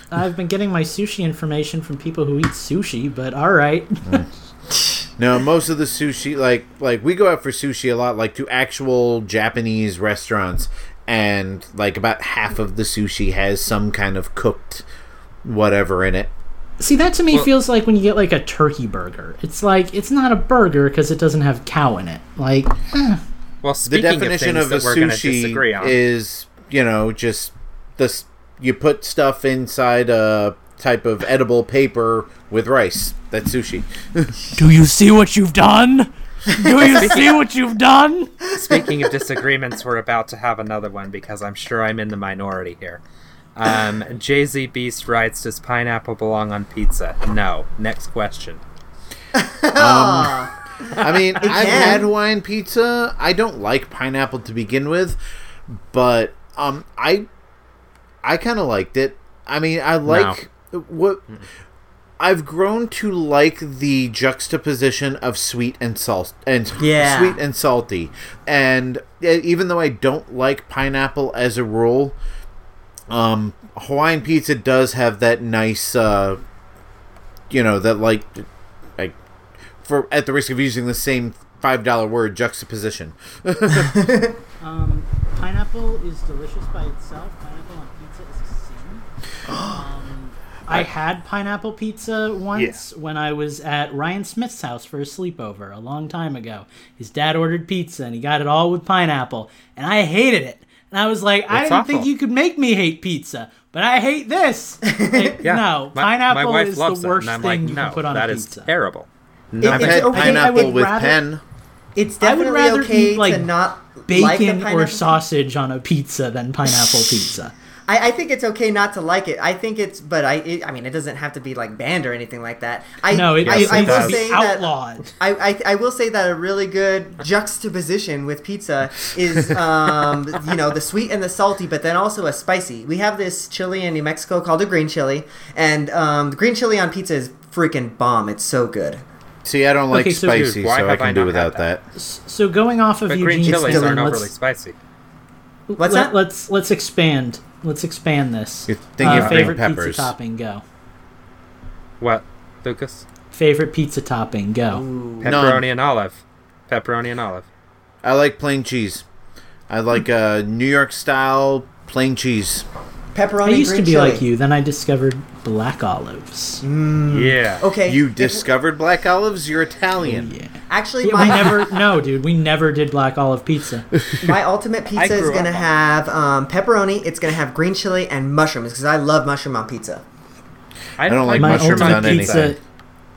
I've been getting my sushi information from people who eat sushi, but all right. No, most of the sushi, like we go out for sushi a lot, like, to actual Japanese restaurants, and, like, about half of the sushi has some kind of cooked whatever in it. See, that to me feels like when you get like a turkey burger. It's like it's not a burger because it doesn't have cow in it. Like, the definition of a sushi is, just this: you put stuff inside a type of edible paper with rice. That's sushi. Do you see what you've done? Do you see what you've done? Speaking of disagreements, we're about to have another one because I'm sure I'm in the minority here. Jay-Z Beast writes, does pineapple belong on pizza? No. Next question. I've had Hawaiian pizza. I don't like pineapple to begin with, but I kind of liked it. I mean, I like what I've grown to like the juxtaposition of sweet and salt and sweet and salty. And even though I don't like pineapple as a rule, Hawaiian pizza does have that nice, that for at the risk of using the same $5 word, juxtaposition. Pineapple is delicious by itself. Pineapple on pizza is a sin. I had pineapple pizza once when I was at Ryan Smith's house for a sleepover a long time ago. His dad ordered pizza and he got it all with pineapple, and I hated it. And I was like, I didn't think you could make me hate pizza, but I hate this. Like, no, pineapple is the worst thing you can put on a pizza. That is terrible. I've had pineapple with pen. It's definitely I would rather eat like not bacon or sausage on a pizza than pineapple pizza. I think it's okay not to like it. I think it's, but I mean, it doesn't have to be like banned or anything like that. It will be outlawed. I will say that a really good juxtaposition with pizza is, the sweet and the salty, but then also a spicy. We have this chili in New Mexico called a green chili, and the green chili on pizza is freaking bomb. It's so good. See, I don't like spicy, so I can do without that. So going off of Eugene's, green chilies aren't overly spicy. What's that? Let's expand. Let's expand this. You're thinking of favorite pizza topping, go. What, Lucas? Favorite pizza topping, go. Ooh. Pepperoni and olive. Pepperoni and olive. I like plain cheese. I like New York style plain cheese. Pepperoni. I used to be chili. Like you. Then I discovered black olives. Mm. Yeah. Okay. You discovered black olives? You're Italian. Yeah. Actually, yeah, we never did black olive pizza. My ultimate pizza is gonna have pepperoni. It's gonna have green chili and mushrooms because I love mushroom on pizza. I don't like mushrooms on anything.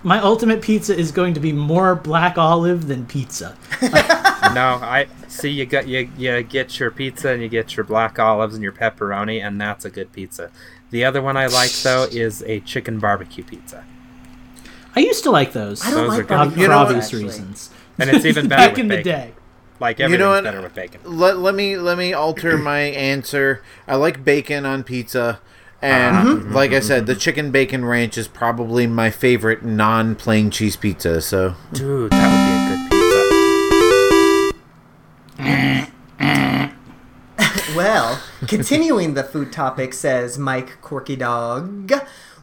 My ultimate pizza is going to be more black olive than pizza. No, I see you get your pizza and you get your black olives and your pepperoni, and that's a good pizza. The other one I like though is a chicken barbecue pizza. I used to like those. I don't like them for obvious reasons. And it's even better back with in bacon. The day. Like everything's better with bacon. Let me alter my answer. I like bacon on pizza. And like I said, the chicken bacon ranch is probably my favorite non-plain cheese pizza. So, dude, that would be a good pizza. Well, continuing the food topic, says Mike Corky Dog.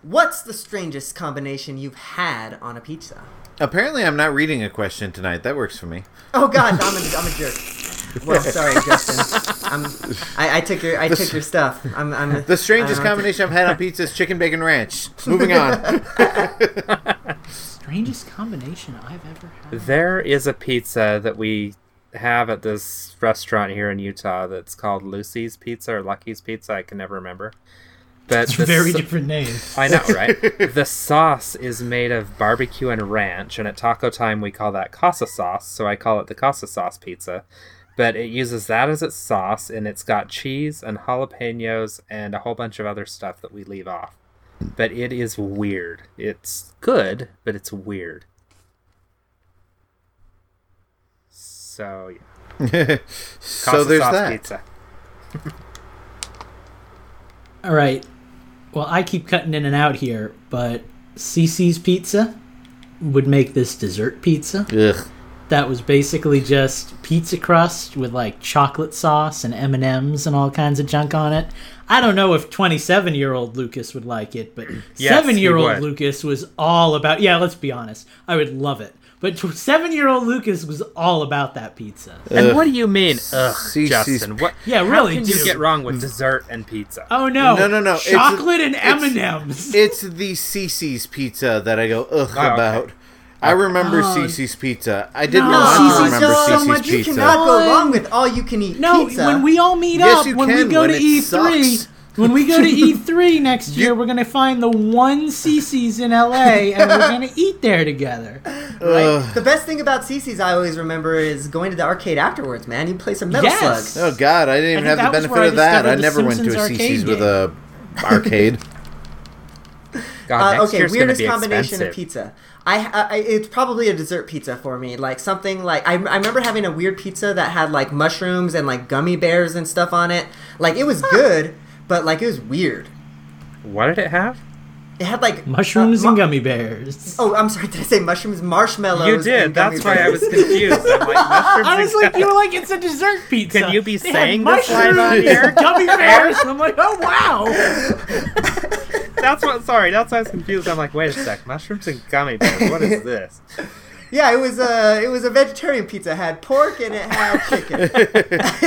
What's the strangest combination you've had on a pizza? Apparently, I'm not reading a question tonight. That works for me. Oh God, I'm a jerk. Well, sorry, Justin. I took your stuff. The strangest combination I've had on pizza is chicken bacon ranch. Moving on. Strangest combination I've ever had. There is a pizza that we have at this restaurant here in Utah that's called Lucy's Pizza or Lucky's Pizza. I can never remember. It's a very different name. I know, right? The sauce is made of barbecue and ranch, and at taco time we call that casa sauce, so I call it the casa sauce pizza. But it uses that as its sauce, and it's got cheese and jalapenos and a whole bunch of other stuff that we leave off. But it is weird. It's good, but it's weird. So, yeah. So there's that. Pizza. All right. Well, I keep cutting in and out here, but Cece's Pizza would make this dessert pizza. Ugh. That was basically just pizza crust with like chocolate sauce and M&Ms and all kinds of junk on it. I don't know if 27-year-old Lucas would like it, but 7-year-old Lucas was all about. Yeah, let's be honest. I would love it. But 7-year-old Lucas was all about that pizza. And what do you mean, Justin? What? Yeah, really. How can you get wrong with dessert and pizza? Oh no, no! Chocolate and M&Ms. It's the Cece's Pizza that I go about. Okay. I remember Cece's Pizza. I didn't remember Cece's Pizza. You cannot go wrong with all you can eat pizza. No, when we all meet up, when we go to E3 next year, we're going to find the one Cece's in LA and we're going to eat there together. Right? The best thing about Cece's I always remember is going to the arcade afterwards, man. You play some Metal Slug. Oh, God. I didn't even have the benefit of that. I never went to a Cece's with an arcade. God, okay, weirdest combination of pizza. It's probably a dessert pizza for me, like something like I remember having a weird pizza that had like mushrooms and like gummy bears and stuff on it. Like it was good, but like it was weird. What did it have? It had like mushrooms and gummy bears. Oh, I'm sorry. Did I say mushrooms? Marshmallows. You did. And that's why I was confused. I'm like, I was like, you're like, it's a dessert pizza. Can you be saying this live on here? Gummy bears. And I'm like, oh wow. That's why I was confused. I'm like, wait a sec, mushrooms and gummy bears. What is this? Yeah, it was a vegetarian pizza. It had pork and it had chicken.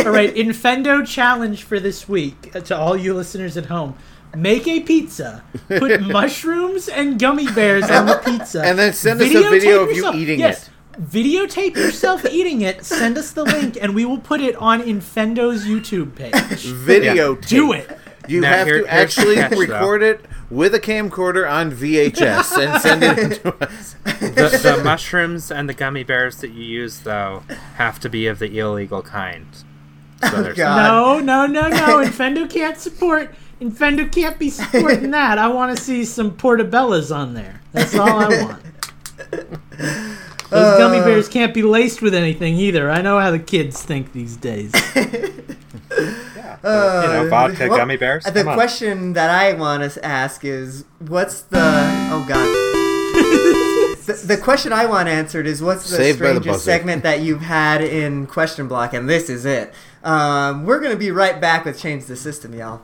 All right, Infendo challenge for this week to all you listeners at home: make a pizza, put mushrooms and gummy bears on the pizza, and then send us a video of you eating it. Videotape yourself eating it, send us the link, and we will put it on Infendo's YouTube page. Videotape. Do it. You have to actually record it with a camcorder on VHS and send it in to us. The mushrooms and the gummy bears that you use, though, have to be of the illegal kind. So no. Infendo can't support. Infendo can't be supporting that. I want to see some portobellas on there. That's all I want. Those gummy bears can't be laced with anything either. I know how the kids think these days. Vodka gummy bears. The question that I want to ask is, what's the... Oh, God. the question I want answered is, what's the strangest segment that you've had in Question Block? And this is it. We're going to be right back with Change the System, y'all.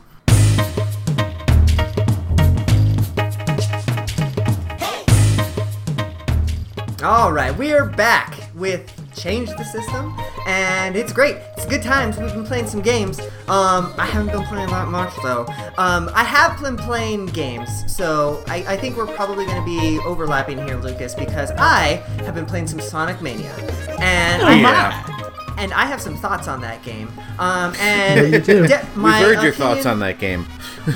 All right, we are back with Change the System. and it's great. It's good times. We've been playing some games. I haven't been playing that much though. I have been playing games, so I think we're probably going to be overlapping here, Lucas, because I have been playing some Sonic Mania, and I have some thoughts on that game. And yeah, you do. We've heard your thoughts on that game.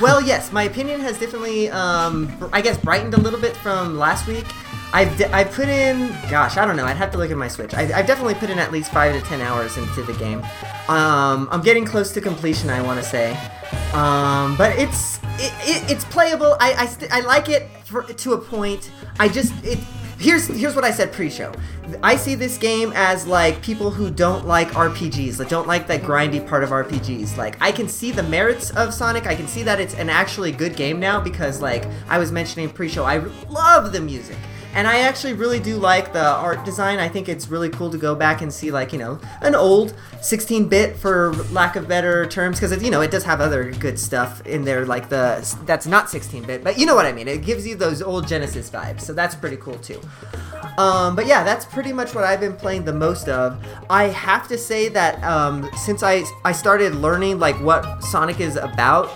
Well, yes, my opinion has definitely, I guess, brightened a little bit from last week. I've put in, gosh, I don't know. I'd have to look at my Switch. I've definitely put in at least 5 to 10 hours into the game. I'm getting close to completion, I want to say. But it's playable. I like it to a point. Here's what I said pre-show. I see this game as, like, people who don't like RPGs, that don't like that grindy part of RPGs. Like, I can see the merits of Sonic. I can see that it's an actually good game now because, like, I was mentioning pre-show, I love the music. And I actually really do like the art design. I think it's really cool to go back and see, like, you know, an old 16-bit, for lack of better terms, because, you know, it does have other good stuff in there, like that's not 16-bit, but you know what I mean. It gives you those old Genesis vibes, so that's pretty cool, too. But yeah, that's pretty much what I've been playing the most of. I have to say that since I started learning, like, what Sonic is about,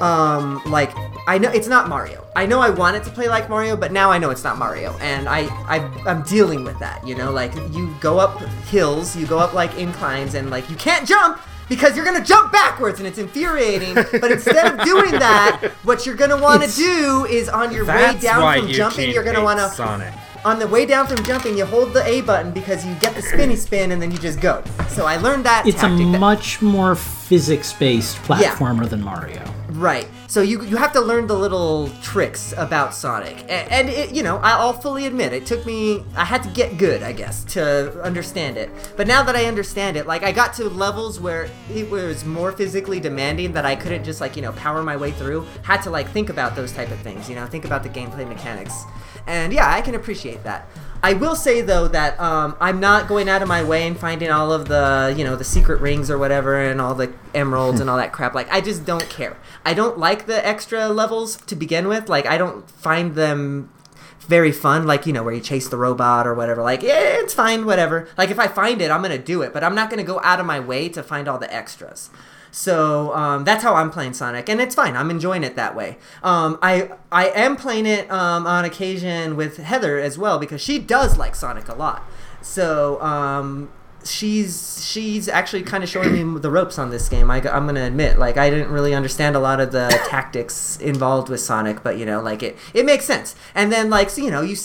like, I know it's not Mario. I know I wanted to play like Mario, but now I know it's not Mario, and I'm dealing with that, you know? Like, you go up hills, you go up, like, inclines, and, like, you can't jump because you're going to jump backwards, and it's infuriating, but instead of doing that, what you're going to want to do is on your way down from jumping, you're going to want to... On the way down from jumping, you hold the A button because you get the spinny spin, and then you just go. So I learned that it's tactic. It's a much more physics-based platformer than Mario. Right. So you have to learn the little tricks about Sonic. And it, you know, I'll fully admit, it took me... I had to get good, I guess, to understand it. But now that I understand it, like, I got to levels where it was more physically demanding that I couldn't just, like, you know, power my way through. Had to, like, think about those type of things, you know, think about the gameplay mechanics. And yeah, I can appreciate that. I will say, though, that I'm not going out of my way and finding all of the, you know, the secret rings or whatever and all the emeralds and all that crap. Like, I just don't care. I don't like the extra levels to begin with. Like, I don't find them very fun, like, you know, where you chase the robot or whatever. Like, yeah, it's fine, whatever. Like, if I find it, I'm going to do it, but I'm not going to go out of my way to find all the extras. So that's how I'm playing Sonic, and it's fine. I'm enjoying it that way. I am playing it on occasion with Heather as well, because she does like Sonic a lot. So she's actually kind of showing me the ropes on this game. I'm going to admit, like, I didn't really understand a lot of the tactics involved with Sonic, but, you know, like, it makes sense. And then, like, so, you know, you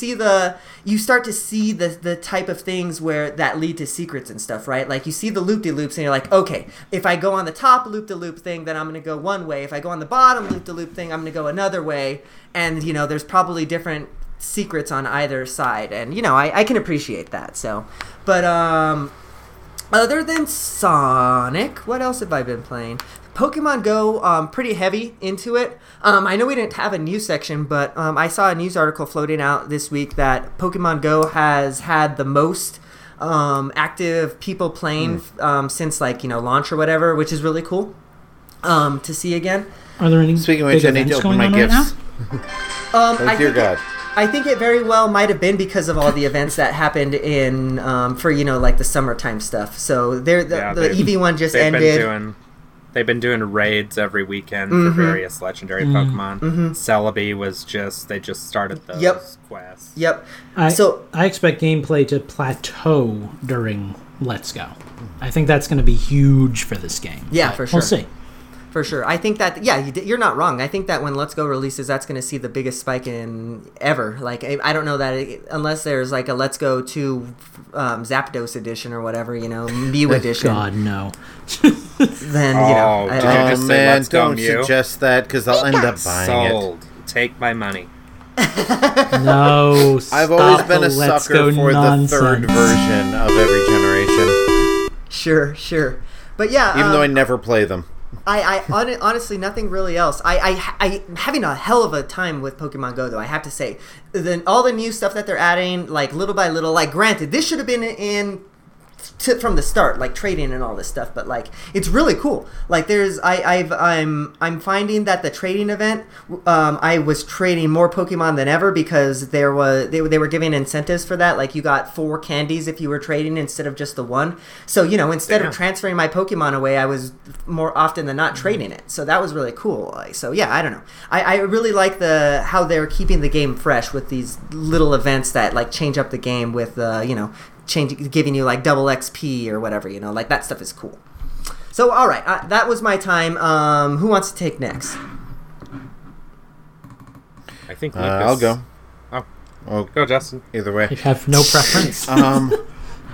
start to see the type of things where that lead to secrets and stuff, right? Like, you see the loop-de-loops, and you're like, okay, if I go on the top loop-de-loop thing, then I'm going to go one way. If I go on the bottom loop-de-loop thing, I'm going to go another way. And, you know, there's probably different secrets on either side. And, you know, I can appreciate that, so. But, other than Sonic, what else have I been playing? Pokemon Go, pretty heavy into it. I know we didn't have a news section, but I saw a news article floating out this week that Pokemon Go has had the most active people playing since, like, you know, launch or whatever, which is really cool to see again. Are there any Speaking big of which, I need to open my gifts. Right oh, dear God. I think it very well might have been because of all the events that happened in for, you know, like, the summertime stuff. So the EV one just ended. They've been doing raids every weekend for various legendary Pokemon. Celebi was they just started those quests. Yep. I expect gameplay to plateau during Let's Go. I think that's going to be huge for this game. Yeah, for sure. We'll see. For sure. I think that, yeah, you're not wrong. I think that when Let's Go releases, that's going to see the biggest spike in ever. Like, I don't know that unless there's, like, a Let's Go 2 Zapdos edition or whatever, you know, Mew edition. God, no. Then, you know. Man, don't suggest that because I'll end up buying it. Take my money. No, I've always been a sucker for the third version of every generation. Sure. But, yeah. Even though I never play them. I honestly, nothing really else. I'm having a hell of a time with Pokemon Go, though, I have to say. All the new stuff that they're adding, like, little by little, like, granted, this should have been in from the start, like trading and all this stuff, but like it's really cool. Like there's I'm finding that the trading event, I was trading more Pokemon than ever because there was they were giving incentives for that. Like you got 4 candies if you were trading instead of just the one. So you know, instead of transferring my Pokemon away, I was more often than not trading it. So that was really cool. Like, so yeah, I don't know. I really like how they're keeping the game fresh with these little events that like change up the game with you know, giving you like double XP or whatever, you know, like that stuff is cool. So all right, that was my time. Who wants to take next? I think Lucas. I'll go. Oh, go Justin. Either way, you have no preference.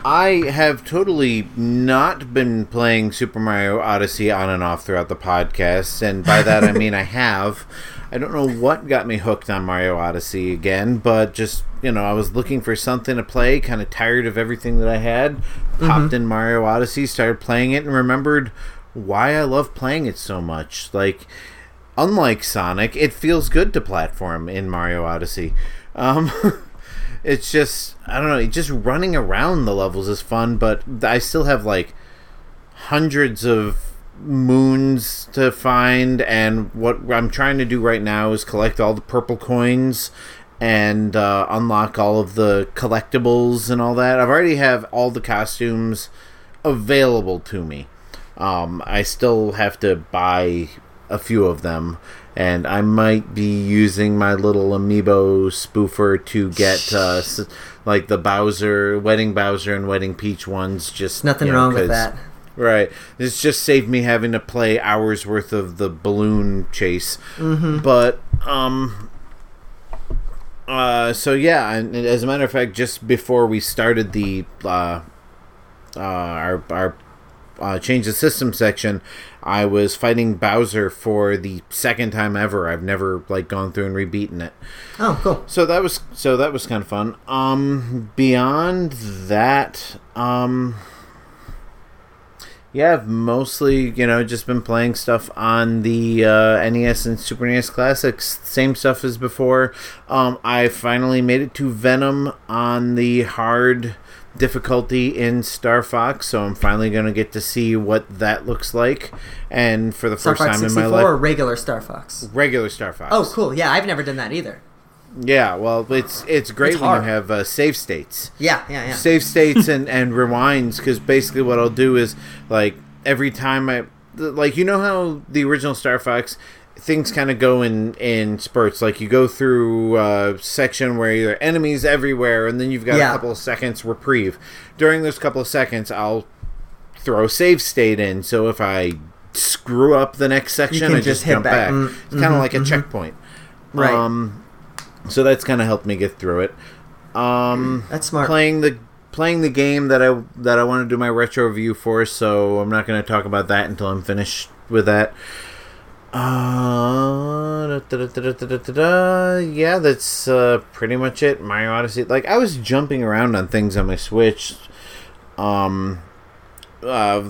I have totally not been playing Super Mario Odyssey on and off throughout the podcast, and by that I mean I have. I don't know what got me hooked on Mario Odyssey again, but just, you know, I was looking for something to play, kind of tired of everything that I had, popped in Mario Odyssey, started playing it, and remembered why I love playing it so much. Like, unlike Sonic, it feels good to platform in Mario Odyssey. It's just, I don't know, just running around the levels is fun, but I still have, like, hundreds of moons to find, and what I'm trying to do right now is collect all the purple coins and unlock all of the collectibles and all that. I've already have all the costumes available to me. I still have to buy a few of them, and I might be using my little amiibo spoofer to get like the Bowser, Wedding Bowser and Wedding Peach ones. Just nothing wrong with that. Right. This just saved me having to play hours worth of the balloon chase. But, so yeah, and as a matter of fact, just before we started the, our Change the System section, I was fighting Bowser for the second time ever. I've never, like, gone through and rebeaten it. Oh, cool. So that was kind of fun. Beyond that, yeah, I've mostly, you know, just been playing stuff on the NES and Super NES Classics. Same stuff as before. I finally made it to Venom on the hard difficulty in Star Fox, so I'm finally going to get to see what that looks like. And for the first time in my life... Star Fox 64 or regular Star Fox? Regular Star Fox. Oh, cool. Yeah, I've never done that either. Yeah, well, it's great when you have save states. Yeah. Save states and rewinds, because basically what I'll do is, like, every time I... Like, you know how the original Star Fox, things kind of go in spurts. Like, you go through a section where there are enemies everywhere, and then you've got a couple of seconds reprieve. During those couple of seconds, I'll throw save state in, so if I screw up the next section, I just jump back. It's kind of like a checkpoint. Right. So that's kind of helped me get through it. That's smart. Playing the game that I want to do my retro review for, so I'm not going to talk about that until I'm finished with that. Yeah, that's pretty much it. Mario Odyssey. Like, I was jumping around on things on my Switch the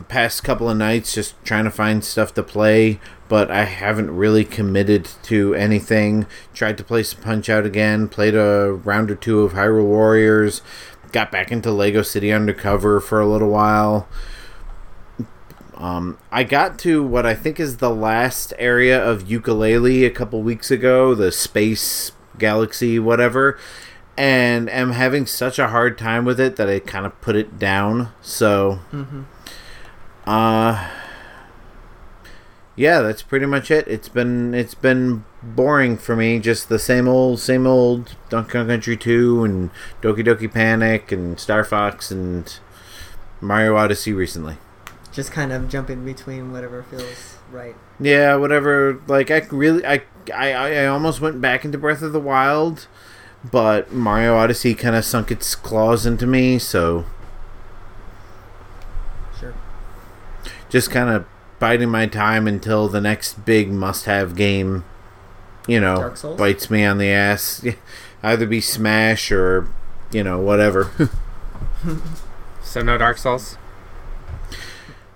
past couple of nights, just trying to find stuff to play, but I haven't really committed to anything. Tried to play some Punch-Out again, played a round or two of Hyrule Warriors, got back into Lego City Undercover for a little while. I got to what I think is the last area of Yooka-Laylee a couple weeks ago, the space, galaxy, whatever, and am having such a hard time with it that I kind of put it down, so... yeah, that's pretty much it. It's been boring for me. Just the same old Donkey Kong Country 2 and Doki Doki Panic and Star Fox and Mario Odyssey recently. Just kind of jumping between whatever feels right. Yeah, whatever. Like, I almost went back into Breath of the Wild, but Mario Odyssey kind of sunk its claws into me, so... Just kind of biding my time until the next big must-have game, you know, bites me on the ass. Either be Smash or, you know, whatever. So no Dark Souls?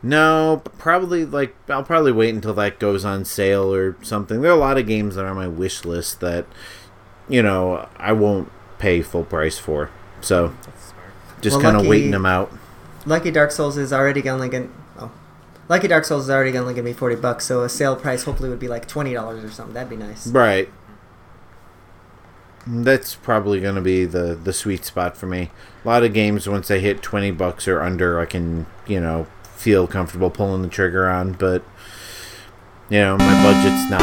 No, probably, like, I'll probably wait until that goes on sale or something. There are a lot of games that are on my wish list that, you know, I won't pay full price for. So, just kind of waiting them out. Lucky Dark Souls is already only gonna be $40, so a sale price hopefully would be like $20 or something. That'd be nice. Right. That's probably gonna be the sweet spot for me. A lot of games once they hit $20 or under, I can feel comfortable pulling the trigger on. But my budget's not.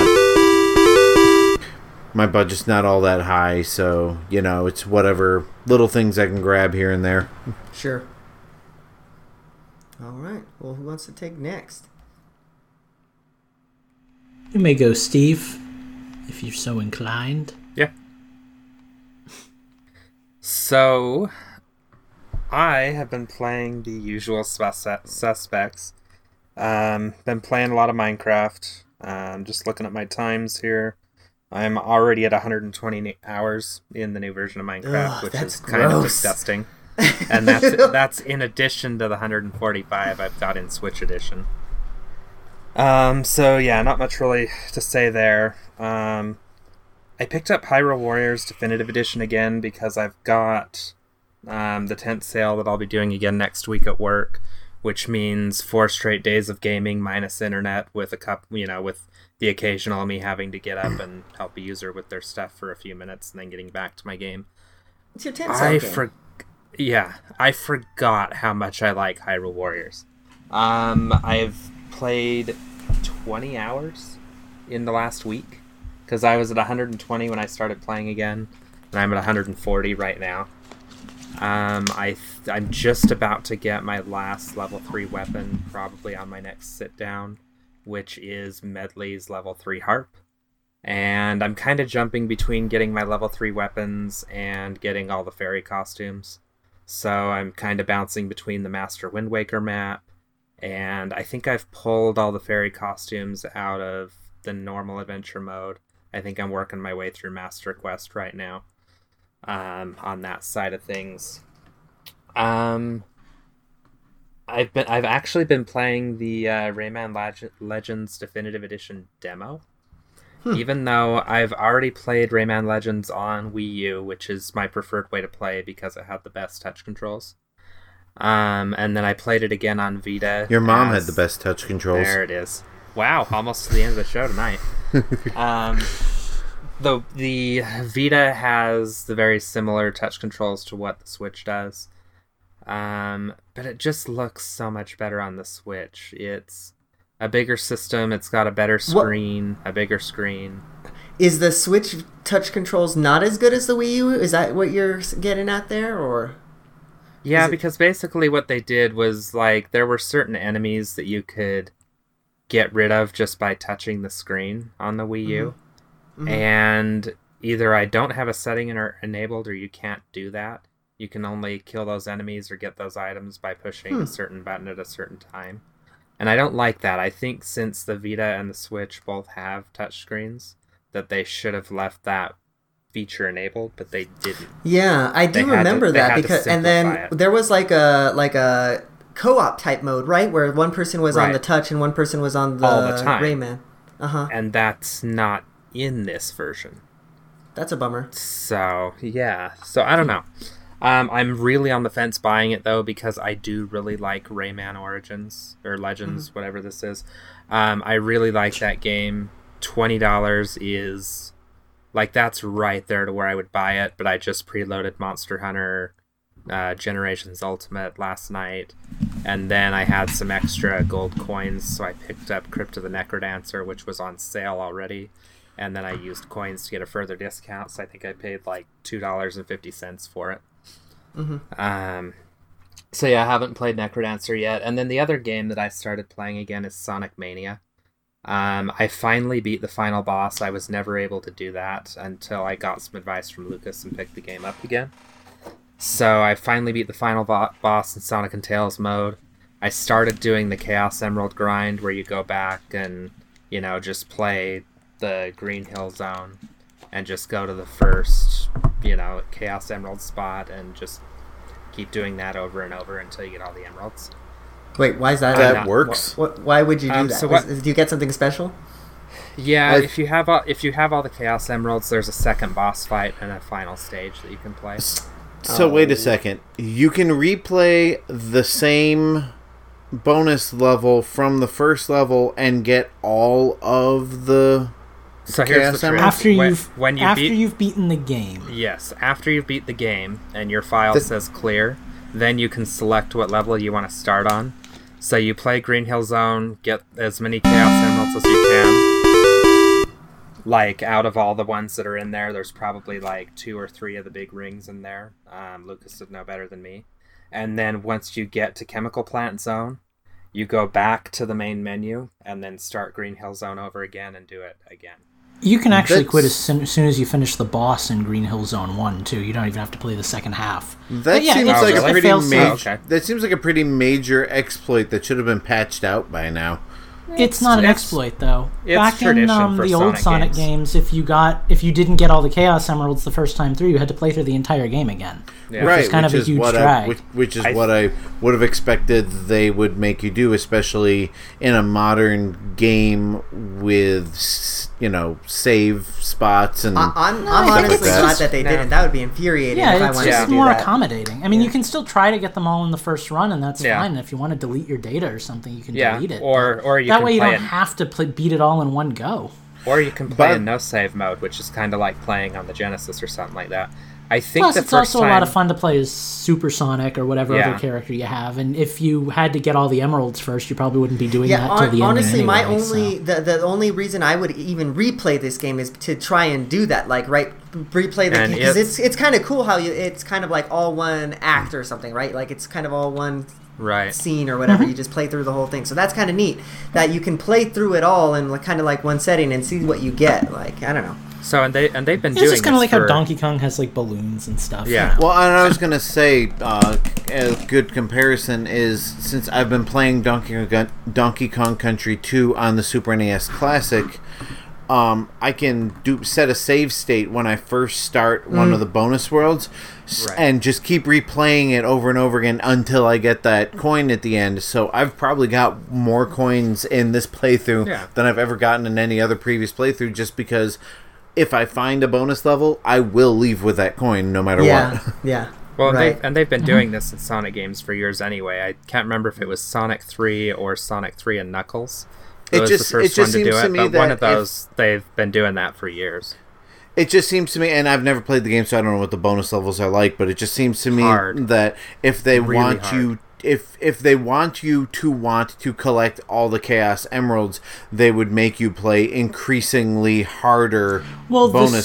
My budget's not all that high, so it's whatever little things I can grab here and there. Sure. All right. Well, who wants to take next? You may go, Steve, if you're so inclined. Yeah. So, I have been playing the usual suspects. Been playing a lot of Minecraft. Just looking at my times here. I'm already at 120 hours in the new version of Minecraft, which is kind of disgusting. And that's in addition to the 145 I've got in Switch Edition. So yeah, not much really to say there. I picked up Hyrule Warriors Definitive Edition again because I've got the 10th sale that I'll be doing again next week at work, which means 4 straight days of gaming minus internet with with the occasional me having to get up and help a user with their stuff for a few minutes and then getting back to my game. It's your 10th sale game. Yeah, I forgot how much I like Hyrule Warriors. I've played 20 hours in the last week, because I was at 120 when I started playing again, and I'm at 140 right now. I'm just about to get my last level 3 weapon, probably on my next sit-down, which is Medley's level 3 harp. And I'm kind of jumping between getting my level 3 weapons and getting all the fairy costumes. So I'm kind of bouncing between the Master Wind Waker map, and I think I've pulled all the fairy costumes out of the normal adventure mode. I think I'm working my way through Master Quest right now, on that side of things. I've actually been playing the Rayman Legends Definitive Edition demo. Even though I've already played Rayman Legends on Wii U, which is my preferred way to play because it had the best touch controls. And then I played it again on Vita. Your mom had the best touch controls. There it is. Wow, almost to the end of the show tonight. The Vita has the very similar touch controls to what the Switch does. But it just looks so much better on the Switch. It's a bigger system, it's got a better screen, a bigger screen. Is the Switch touch controls not as good as the Wii U? Is that what you're getting at there? Or yeah, because basically what they did was, like, there were certain enemies that you could get rid of just by touching the screen on the Wii U. Mm-hmm. And either I don't have a setting enabled or you can't do that. You can only kill those enemies or get those items by pushing a certain button at a certain time. And I don't like that. I think since the Vita and the Switch both have touchscreens, that they should have left that feature enabled, but they didn't. Yeah, I do remember that because, and then there was like a co-op type mode, right, where one person was on the touch and one person was on the Rayman. And that's not in this version. That's a bummer. So yeah, so I don't know. I'm really on the fence buying it, though, because I do really like Rayman Origins, or Legends, whatever this is. I really like that game. $20 is, like, that's right there to where I would buy it, but I just preloaded Monster Hunter Generations Ultimate last night, and then I had some extra gold coins, so I picked up Crypt of the Necrodancer, which was on sale already. And then I used coins to get a further discount, so I think I paid, like, $2.50 for it. Mm-hmm. So yeah, I haven't played Necrodancer yet. And then the other game that I started playing again is Sonic Mania. I finally beat the final boss. I was never able to do that until I got some advice from Lucas and picked the game up again. So I finally beat the final boss in Sonic and Tails mode. I started doing the Chaos Emerald grind where you go back and, just play the Green Hill Zone and just go to the first, Chaos Emerald spot and just keep doing that over and over until you get all the emeralds. Wait, why is that? That works. Why would you do that? Do you get something special? Yeah, if you have all the Chaos Emeralds, there's a second boss fight and a final stage that you can play. So wait a second. You can replay the same bonus level from the first level and get all of the. So here's the trick. After you've beaten the game. Yes, after you've beat the game and your file says clear, then you can select what level you want to start on. So you play Green Hill Zone, get as many Chaos Emeralds as you can. Like, out of all the ones that are in there, there's probably like 2 or 3 of the big rings in there. Lucas would know better than me. And then once you get to Chemical Plant Zone, you go back to the main menu and then start Green Hill Zone over again and do it again. You can actually quit as soon as you finish the boss in Green Hill Zone 1, too. You don't even have to play the second half. That seems like a pretty major exploit that should have been patched out by now. It's not an exploit, though. Back in the old Sonic games, if you didn't get all the Chaos Emeralds the first time through, you had to play through the entire game again. Yeah. Right, which is what I would have expected they would make you do, especially in a modern game with... you know, save spots and... I'm honestly glad that they didn't. That would be infuriating if I wanted to do that. Yeah, it's just more accommodating. I mean, you can still try to get them all in the first run, and that's fine. If you want to delete your data or something, you can delete it. Or you that can way you don't have to beat it all in one go. Or you can play in no-save mode, which is kind of like playing on the Genesis or something like that. Plus, it's also a lot of fun to play as Super Sonic or whatever other character you have. And if you had to get all the emeralds first, you probably wouldn't be doing that till the end. Honestly, the only reason I would even replay this game is to try and do that, replay the game, because it's kind of cool how it's kind of like all one act or something, right? Like it's kind of all one scene or whatever. You just play through the whole thing. So that's kind of neat that you can play through it all in kind of like one setting and see what you get. Like I don't know. So they've been doing this. It's just kind of like how Donkey Kong has like balloons and stuff. Yeah. Well, and I was gonna say a good comparison is since I've been playing Donkey Kong Country 2 on the Super NES Classic, I can set a save state when I first start one of the bonus worlds, and just keep replaying it over and over again until I get that coin at the end. So I've probably got more coins in this playthrough than I've ever gotten in any other previous playthrough, just because. If I find a bonus level, I will leave with that coin no matter what. Yeah. Well, they've been doing this in Sonic games for years anyway. I can't remember if it was Sonic 3 or Sonic 3 and Knuckles. They've been doing that for years. It just seems to me, and I've never played the game, so I don't know what the bonus levels are like, but it just seems to me that if they want you to collect all the Chaos Emeralds, they would make you play increasingly harder bonus worlds. The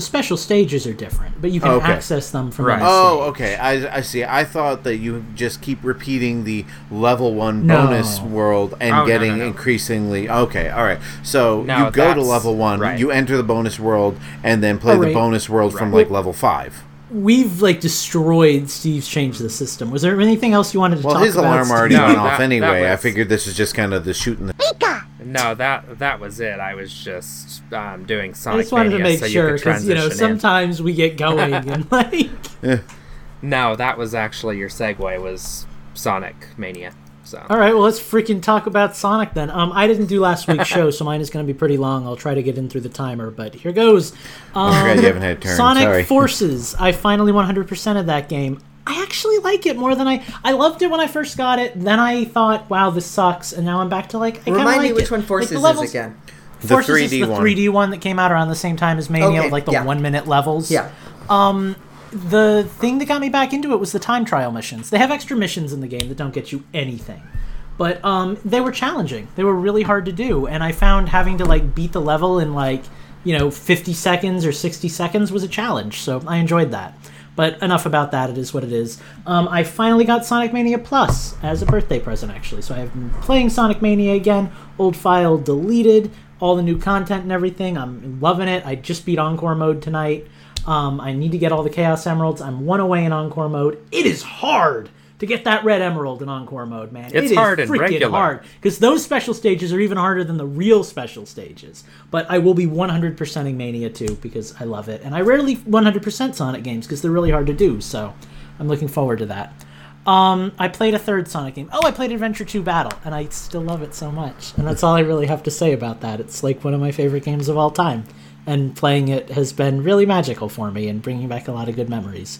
special stages are different, but you can access them from any stage. Okay. I see. I thought that you just keep repeating the level 1 bonus world and getting increasingly... Okay, all right. So you go to level 1, you enter the bonus world, and then play the bonus world from like level 5. We've destroyed Steve's Change the System. Was there anything else you wanted to talk about? Well, his alarm already went off anyway. I figured this was just kind of the shooting. No, that was it. I was just doing Sonic Mania. I just wanted to make sure, because sometimes we get going and No, that was actually your segue was Sonic Mania. So. All right, well, let's freaking talk about Sonic then. I didn't do last week's show, so mine is going to be pretty long. I'll try to get in through the timer, but here goes. You haven't had a turn. Sonic Forces. I finally 100%ed that game. I actually like it more than I loved it when I first got it. Then I thought, wow, this sucks, and now I'm back to I kind of like it. Remind me which one Forces is again. Forces is the 3D one that came out around the same time as Mania, with the 1-minute levels. Yeah. The thing that got me back into it was the time trial missions. They have extra missions in the game that don't get you anything. But they were challenging. They were really hard to do. And I found having to beat the level in 50 seconds or 60 seconds was a challenge. So I enjoyed that. But enough about that. It is what it is. I finally got Sonic Mania Plus as a birthday present, actually. So I've been playing Sonic Mania again. Old file deleted. All the new content and everything. I'm loving it. I just beat Encore Mode tonight. I need to get all the Chaos Emeralds. I'm one away in Encore Mode. It is hard to get that red emerald in Encore Mode, man. It's hard and regular. It is freaking hard, because those special stages are even harder than the real special stages. But I will be 100%ing Mania 2 because I love it. And I rarely 100% Sonic games because they're really hard to do. So I'm looking forward to that. I played a third Sonic game. I played Adventure 2 Battle, and I still love it so much. And that's all I really have to say about that. It's one of my favorite games of all time. and playing it has been really magical for me and bringing back a lot of good memories.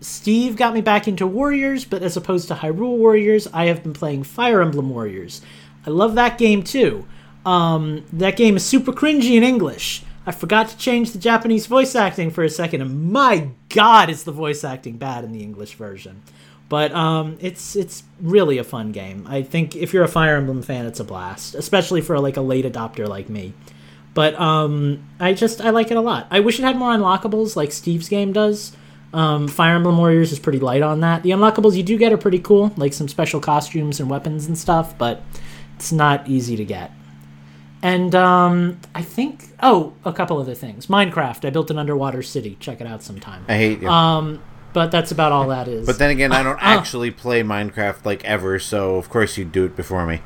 Steve got me back into Warriors, but as opposed to Hyrule Warriors, I have been playing Fire Emblem Warriors. I love that game too. That game is super cringy in English. I forgot to change the Japanese voice acting for a second, and my God, is the voice acting bad in the English version. But it's really a fun game. I think if you're a Fire Emblem fan, it's a blast, especially for like a late adopter like me. But I like it a lot. I wish it had more unlockables like Steve's game does. Fire Emblem Warriors is pretty light on that. The unlockables you do get are pretty cool, like some special costumes and weapons and stuff, but it's not easy to get. And a couple other things. Minecraft. I built an underwater city. Check it out sometime. I hate you. But that's about all that is. But then again, I don't actually play Minecraft like ever, so of course you'd do it before me.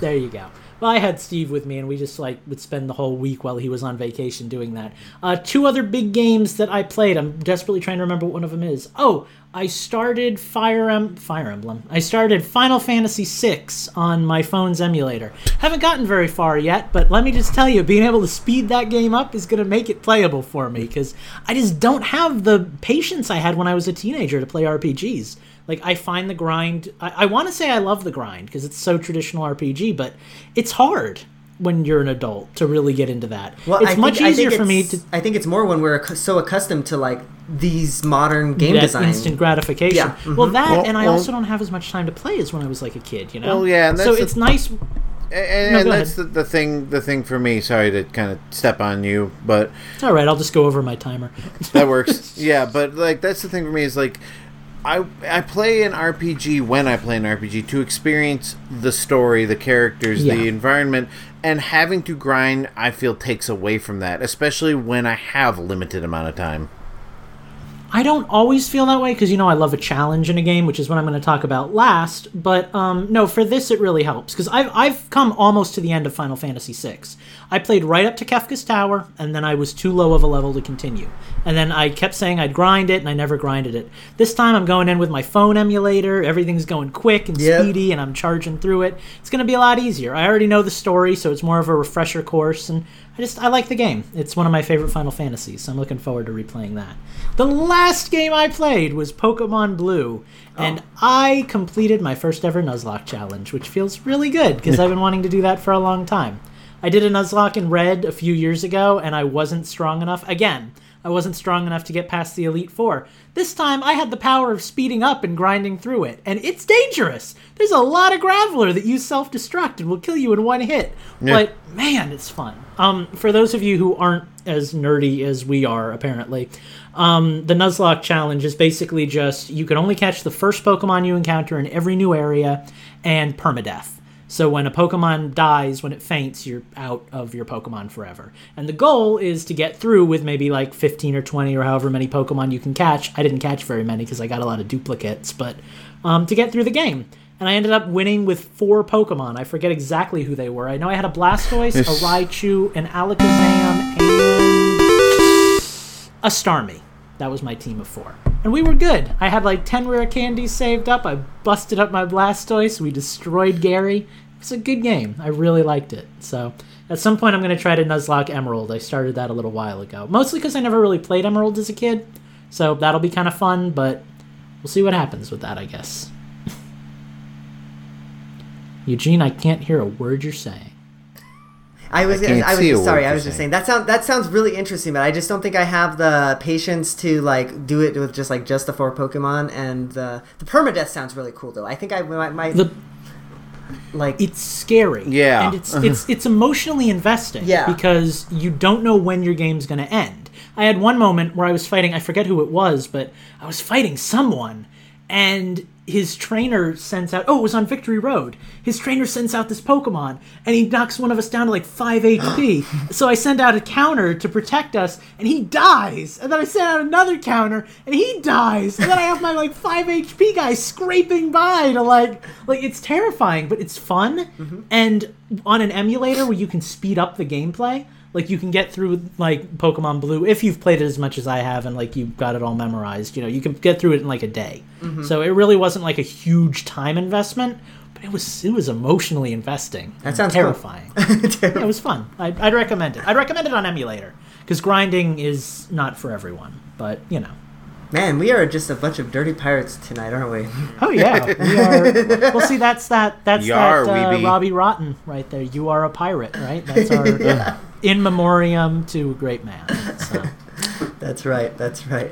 There you go. Well, I had Steve with me, and we just would spend the whole week while he was on vacation doing that. Two other big games that I played. I'm desperately trying to remember what one of them is. Oh, I started Fire Emblem. I started Final Fantasy VI on my phone's emulator. Haven't gotten very far yet, but let me just tell you, being able to speed that game up is going to make it playable for me, because I just don't have the patience I had when I was a teenager to play RPGs. I find the grind... I want to say I love the grind, because it's so traditional RPG, but it's hard when you're an adult to really get into that. Well, it's much easier for me to... I think it's more when we're so accustomed to, these modern game design. Instant gratification. Yeah. Mm-hmm. Well, I also don't have as much time to play as when I was, a kid, you know? Well, yeah, and that's... So it's nice... And that's the thing for me. Sorry to kind of step on you, but... It's all right, I'll just go over my timer. That works. Yeah, but, that's the thing for me is, I play an RPG when I play an RPG to experience the story, the characters, the environment, and having to grind, I feel, takes away from that, especially when I have a limited amount of time. I don't always feel that way because, I love a challenge in a game, which is what I'm going to talk about last. But no, for this, it really helps because I've come almost to the end of Final Fantasy VI. I played right up to Kefka's Tower, and then I was too low of a level to continue. And then I kept saying I'd grind it, and I never grinded it. This time, I'm going in with my phone emulator. Everything's going quick and speedy, and I'm charging through it. It's going to be a lot easier. I already know the story, so it's more of a refresher course, and I like the game. It's one of my favorite Final Fantasies, so I'm looking forward to replaying that. The last game I played was Pokemon Blue, and I completed my first ever Nuzlocke challenge, which feels really good because I've been wanting to do that for a long time. I did a Nuzlocke in Red a few years ago, and I wasn't strong enough. Again, I wasn't strong enough to get past the Elite Four. This time, I had the power of speeding up and grinding through it, and it's dangerous. There's a lot of Graveler that you self-destruct and will kill you in one hit, but man, it's fun. For those of you who aren't as nerdy as we are, apparently, the Nuzlocke challenge is basically just you can only catch the first Pokemon you encounter in every new area and permadeath. So when a Pokemon dies, when it faints, you're out of your Pokemon forever. And the goal is to get through with maybe 15 or 20 or however many Pokemon you can catch. I didn't catch very many because I got a lot of duplicates, but to get through the game. And I ended up winning with 4 Pokemon. I forget exactly who they were. I know I had a Blastoise, a Raichu, an Alakazam, and a Starmie. That was my team of 4. And we were good. I had 10 rare candies saved up. I busted up my Blastoise. We destroyed Gary. It was a good game. I really liked it. So at some point I'm going to try to Nuzlocke Emerald. I started that a little while ago. Mostly because I never really played Emerald as a kid. So that'll be kind of fun, but we'll see what happens with that, I guess. Eugene, I can't hear a word you're saying. I was just saying that sounds really interesting, but I just don't think I have the patience to do it with just the 4 Pokemon, and the permadeath sounds really cool though. I think I might it's scary. Yeah. And it's emotionally investing because you don't know when your game's going to end. I had one moment where I was fighting, I forget who it was, but I was fighting someone and his trainer sends out... Oh, it was on Victory Road. His trainer sends out this Pokemon, and he knocks one of us down to 5 HP. So I send out a counter to protect us, and he dies. And then I send out another counter, and he dies. And then I have my 5 HP guy scraping by to it's terrifying, but it's fun. Mm-hmm. And on an emulator where you can speed up the gameplay... you can get through, Pokemon Blue, if you've played it as much as I have and, you've got it all memorized, you can get through it in, a day. Mm-hmm. So it really wasn't, a huge time investment, but it was emotionally investing. That sounds terrifying. Cool. Yeah, it was fun. I'd recommend it. I'd recommend it on emulator because grinding is not for everyone. But you know, man, we are just a bunch of dirty pirates tonight, aren't we? Oh yeah, we are. Well, see, that's Robbie Rotten right there. You are a pirate, right? That's our yeah. In memoriam to a great man. So. That's right. That's right.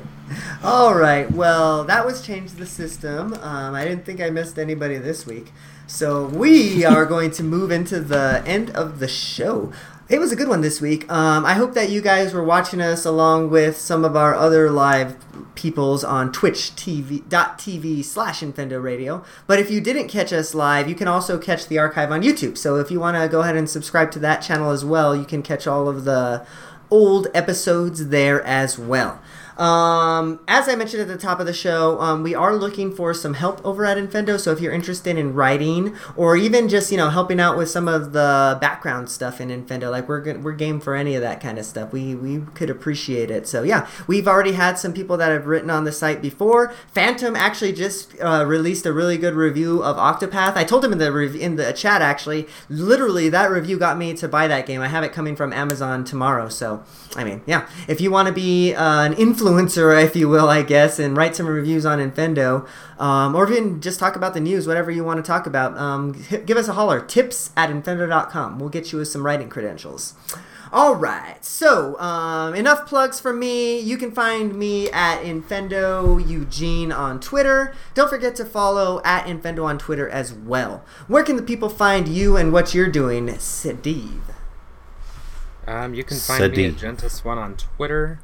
All right. Well, that was Change the System. I didn't think I missed anybody this week. So we are going to move into the end of the show. It was a good one this week. I hope that you guys were watching us along with some of our other live peoples on twitch.tv/InfendoRadio. But if you didn't catch us live, you can also catch the archive on YouTube. So if you want to go ahead and subscribe to that channel as well, you can catch all of the old episodes there as well. As I mentioned at the top of the show, we are looking for some help over at Infendo. So if you're interested in writing or even just, you know, helping out with some of the background stuff in Infendo, like we're game for any of that kind of stuff. We could appreciate it. So yeah, we've already had some people that have written on the site before. Phantom actually just released a really good review of Octopath. I told him in the chat actually. Literally, that review got me to buy that game. I have it coming from Amazon tomorrow. So I mean, yeah, if you want to be an influencer, if you will, I guess, and write some reviews on Infendo, or even just talk about the news, whatever you want to talk about, give us a holler, tips@infendo.com. We'll get you some writing credentials. All right, so enough plugs from me. You can find me at Infendo Eugene on Twitter. Don't forget to follow at Infendo on Twitter as well. Where can the people find you and what you're doing, Steve? You can find me at Gentis1 on Twitter.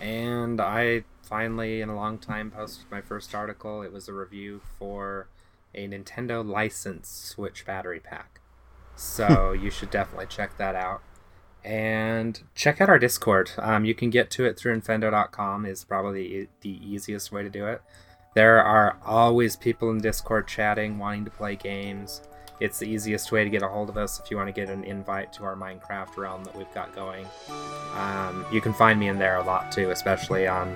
And I finally, in a long time, posted my first article. It was a review for a Nintendo license Switch battery pack. So you should definitely check that out. And check out our Discord. You can get to it through infendo.com is probably the easiest way to do it. There are always people in Discord chatting, wanting to play games. It's the easiest way to get a hold of us if you want to get an invite to our Minecraft realm that we've got going. You can find me in there a lot too, especially on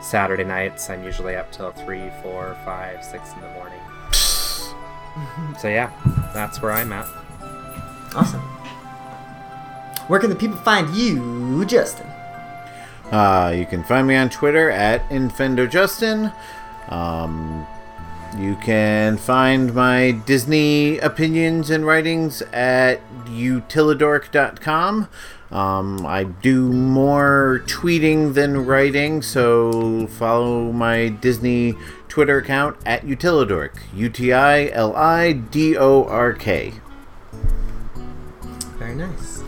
Saturday nights. I'm usually up till 3, 4, 5, 6 in the morning. So yeah, that's where I'm at. Awesome. Where can the people find you, Justin? You can find me on Twitter at InfendoJustin. You can find my Disney opinions and writings at utilidork.com. I do more tweeting than writing, so follow my Disney Twitter account at utilidork. UTILIDORK. Very nice.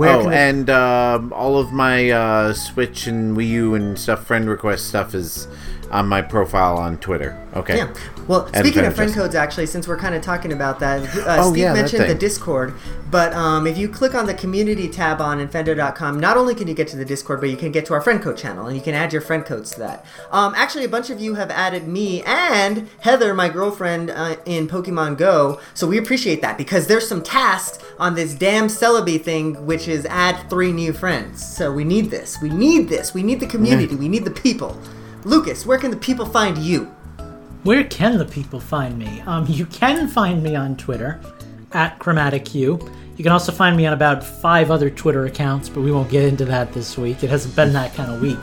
All of my Switch and Wii U and stuff, friend request stuff is on my profile on Twitter. Okay. Yeah. Well, speaking of friend codes, actually, since we're kind of talking about that, Steve mentioned the Discord, but if you click on the community tab on infendo.com, not only can you get to the Discord, but you can get to our friend code channel, and you can add your friend codes to that. Actually, a bunch of you have added me and Heather, my girlfriend, in Pokemon Go, so we appreciate that, because there's some tasks on this damn Celebi thing, which is add 3 new friends. So we need this. We need this. We need the community. We need the people. Lucas, where can the people find you? Where can the people find me? You can find me on Twitter, at ChromaticQ. You can also find me on about 5 other Twitter accounts, but we won't get into that this week. It hasn't been that kind of week.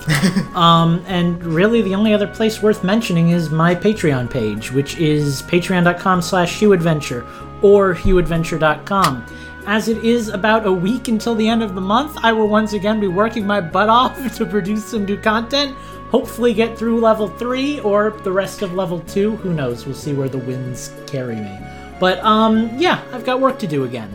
And really, the only other place worth mentioning is my Patreon page, which is patreon.com/HughAdventure or HughAdventure.com. As it is about a week until the end of the month, I will once again be working my butt off to produce some new content. Hopefully get through level 3 or the rest of level 2. Who knows? We'll see where the winds carry me. But yeah, I've got work to do again.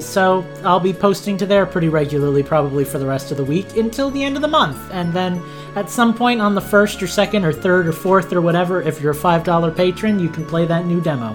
So I'll be posting to there pretty regularly probably for the rest of the week until the end of the month. And then at some point on the 1st or 2nd or 3rd or 4th or whatever, if you're a $5 patron, you can play that new demo.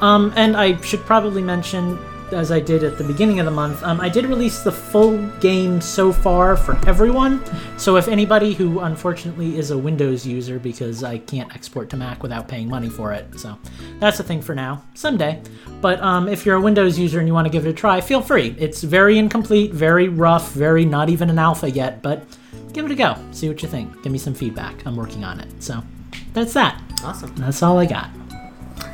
And I should probably mention, as I did at the beginning of the month, I did release the full game so far for everyone. So if anybody who unfortunately is a Windows user, because I can't export to Mac without paying money for it, so that's a thing for now, someday. But if you're a Windows user and you want to give it a try, feel free. It's very incomplete, very rough, very not even an alpha yet, but give it a go. See what you think. Give me some feedback. I'm working on it. So that's that. Awesome. That's all I got.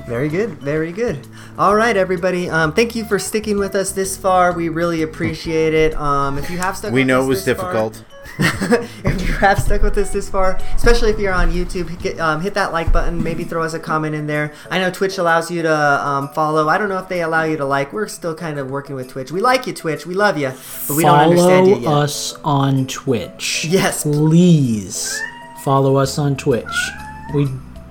Very good, very good. All right, everybody. Thank you for sticking with us this far. We really appreciate it. If you have stuck with us this far... We know it was difficult. If you have stuck with us this far, especially if you're on YouTube, hit that like button. Maybe throw us a comment in there. I know Twitch allows you to follow. I don't know if they allow you to like. We're still kind of working with Twitch. We like you, Twitch. We love you, but we don't understand you yet. Follow us on Twitch. Yes. Please follow us on Twitch.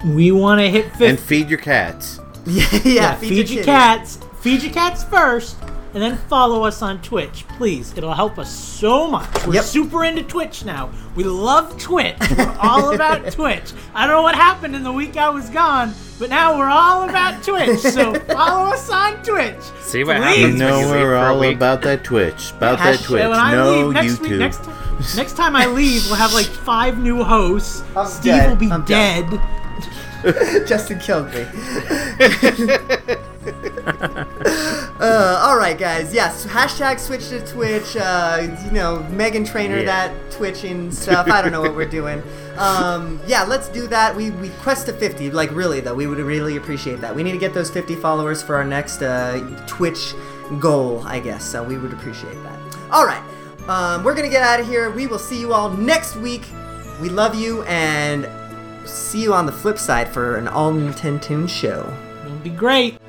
We want to hit 50. And feed your cats. Yeah, feed your cats. Feed your cats first. And then follow us on Twitch, please. It'll help us so much. We're super into Twitch now. We love Twitch. We're all about Twitch. I don't know what happened in the week I was gone, but now we're all about Twitch. So follow us on Twitch. See what happens. No, we're all about that Twitch. About that Twitch. No, YouTube. Next time I leave, we'll have like 5 new hosts. Steve will be dead. Justin killed me. Alright, guys. Yes, hashtag switch to Twitch. Megan Trainor, that twitching stuff. I don't know what we're doing. Let's do that. We quest to 50. Like, really, though. We would really appreciate that. We need to get those 50 followers for our next Twitch goal, I guess. So we would appreciate that. Alright. We're going to get out of here. We will see you all next week. We love you, and see you on the flip side for an all-new 10-tune show. It'll be great.